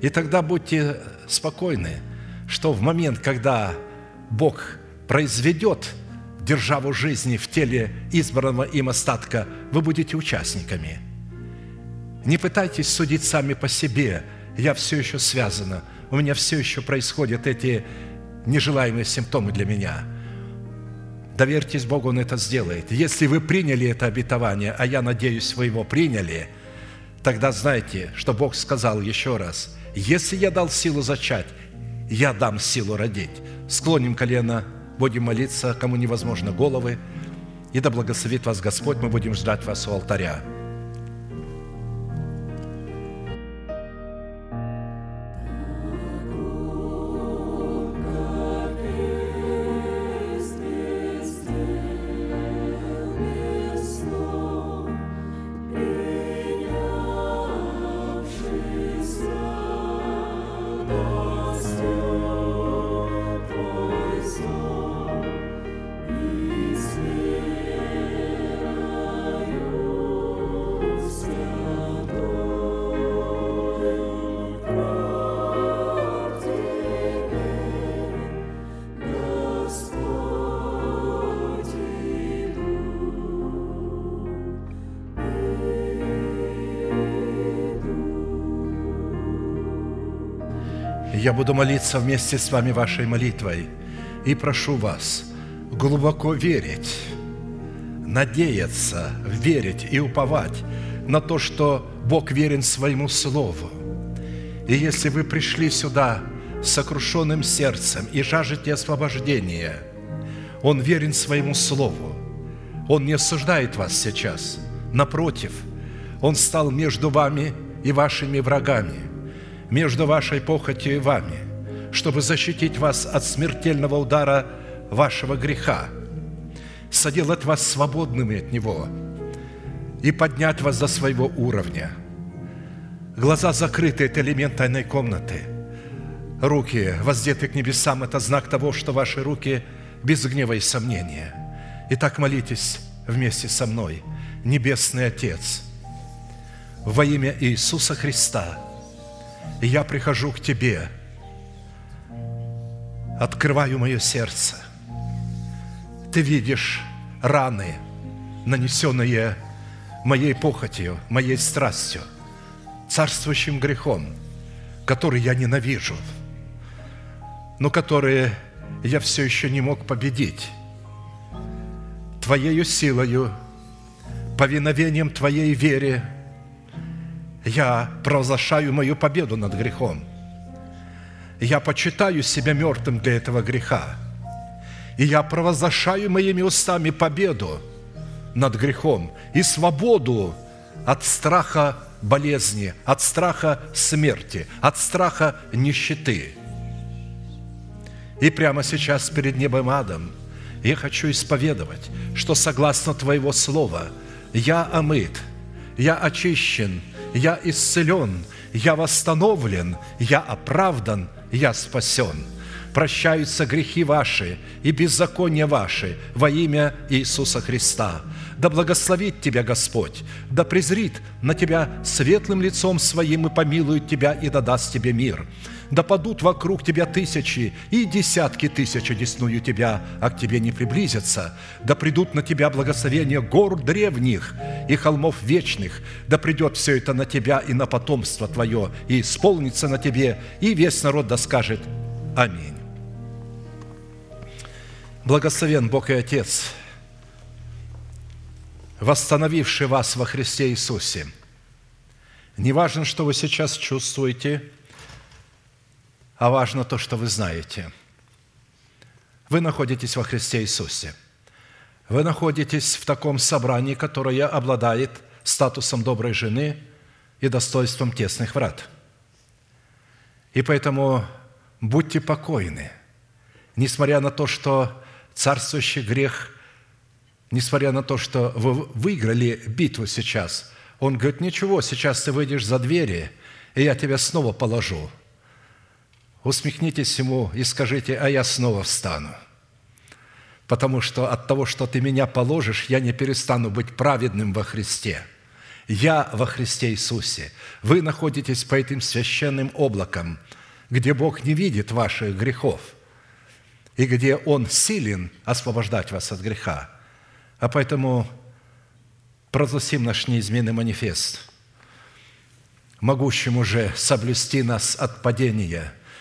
И тогда будьте спокойны, что в момент, когда Бог произведет державу жизни в теле избранного им остатка, вы будете участниками. Не пытайтесь судить сами по себе. Я все еще связана, у меня все еще происходят эти нежелаемые симптомы для меня. Доверьтесь Богу, Он это сделает. Если вы приняли это обетование, а я надеюсь, вы его приняли, тогда знайте, что Бог сказал еще раз: если я дал силу зачать, я дам силу родить. Склоним колено, будем молиться, кому невозможно головы, и да благословит вас Господь, мы будем ждать вас у алтаря. Я буду молиться вместе с вами вашей молитвой и прошу вас глубоко верить, надеяться, верить и уповать на то, что Бог верен своему Слову. И если вы пришли сюда с сокрушенным сердцем и жаждете освобождения, Он верен своему Слову. Он не осуждает вас сейчас. Напротив, Он стал между вами и вашими врагами, между вашей похотью и вами, чтобы защитить вас от смертельного удара вашего греха, соделать вас свободными от него и поднять вас до своего уровня. Глаза закрыты – это элемент тайной комнаты. Руки, воздеты к небесам – это знак того, что ваши руки без гнева и сомнения. Итак, молитесь вместе со мной. Небесный Отец, во имя Иисуса Христа, я прихожу к Тебе, открываю мое сердце. Ты видишь раны, нанесенные моей похотью, моей страстью, царствующим грехом, который я ненавижу, но которые я все еще не мог победить. Твоею силою, повиновением Твоей вере я провозглашаю мою победу над грехом. Я почитаю себя мертвым для этого греха. И я провозглашаю моими устами победу над грехом и свободу от страха болезни, от страха смерти, от страха нищеты. И прямо сейчас перед небом и адом я хочу исповедовать, что согласно Твоего Слова я омыт, я очищен, я исцелен, я восстановлен, я оправдан, я спасен. Прощаются грехи ваши и беззакония ваши во имя Иисуса Христа. Да благословит тебя Господь, да презрит на тебя светлым лицом своим и помилует тебя и да даст тебе мир. Да падут вокруг тебя тысячи и десятки тысяч одесную тебя, а к тебе не приблизятся. Да придут на тебя благословения гор древних и холмов вечных. Да придет все это на тебя и на потомство твое, и исполнится на тебе, и весь народ да скажет аминь. Благословен Бог и Отец, восстановивший вас во Христе Иисусе. Не важно, что вы сейчас чувствуете, а важно то, что вы знаете. Вы находитесь во Христе Иисусе. Вы находитесь в таком собрании, которое обладает статусом доброй жены и достоинством тесных врат. И поэтому будьте покойны, несмотря на то, что царствующий грех, несмотря на то, что вы выиграли битву сейчас, он говорит: ничего, сейчас ты выйдешь за двери, и я тебя снова положу. Усмехнитесь ему и скажите: а я снова встану, потому что от того, что ты меня положишь, я не перестану быть праведным во Христе. Я во Христе Иисусе. Вы находитесь по этим священным облакам, где Бог не видит ваших грехов и где Он силен освобождать вас от греха. А поэтому прогласим наш неизменный манифест, могущему же соблюсти нас от падения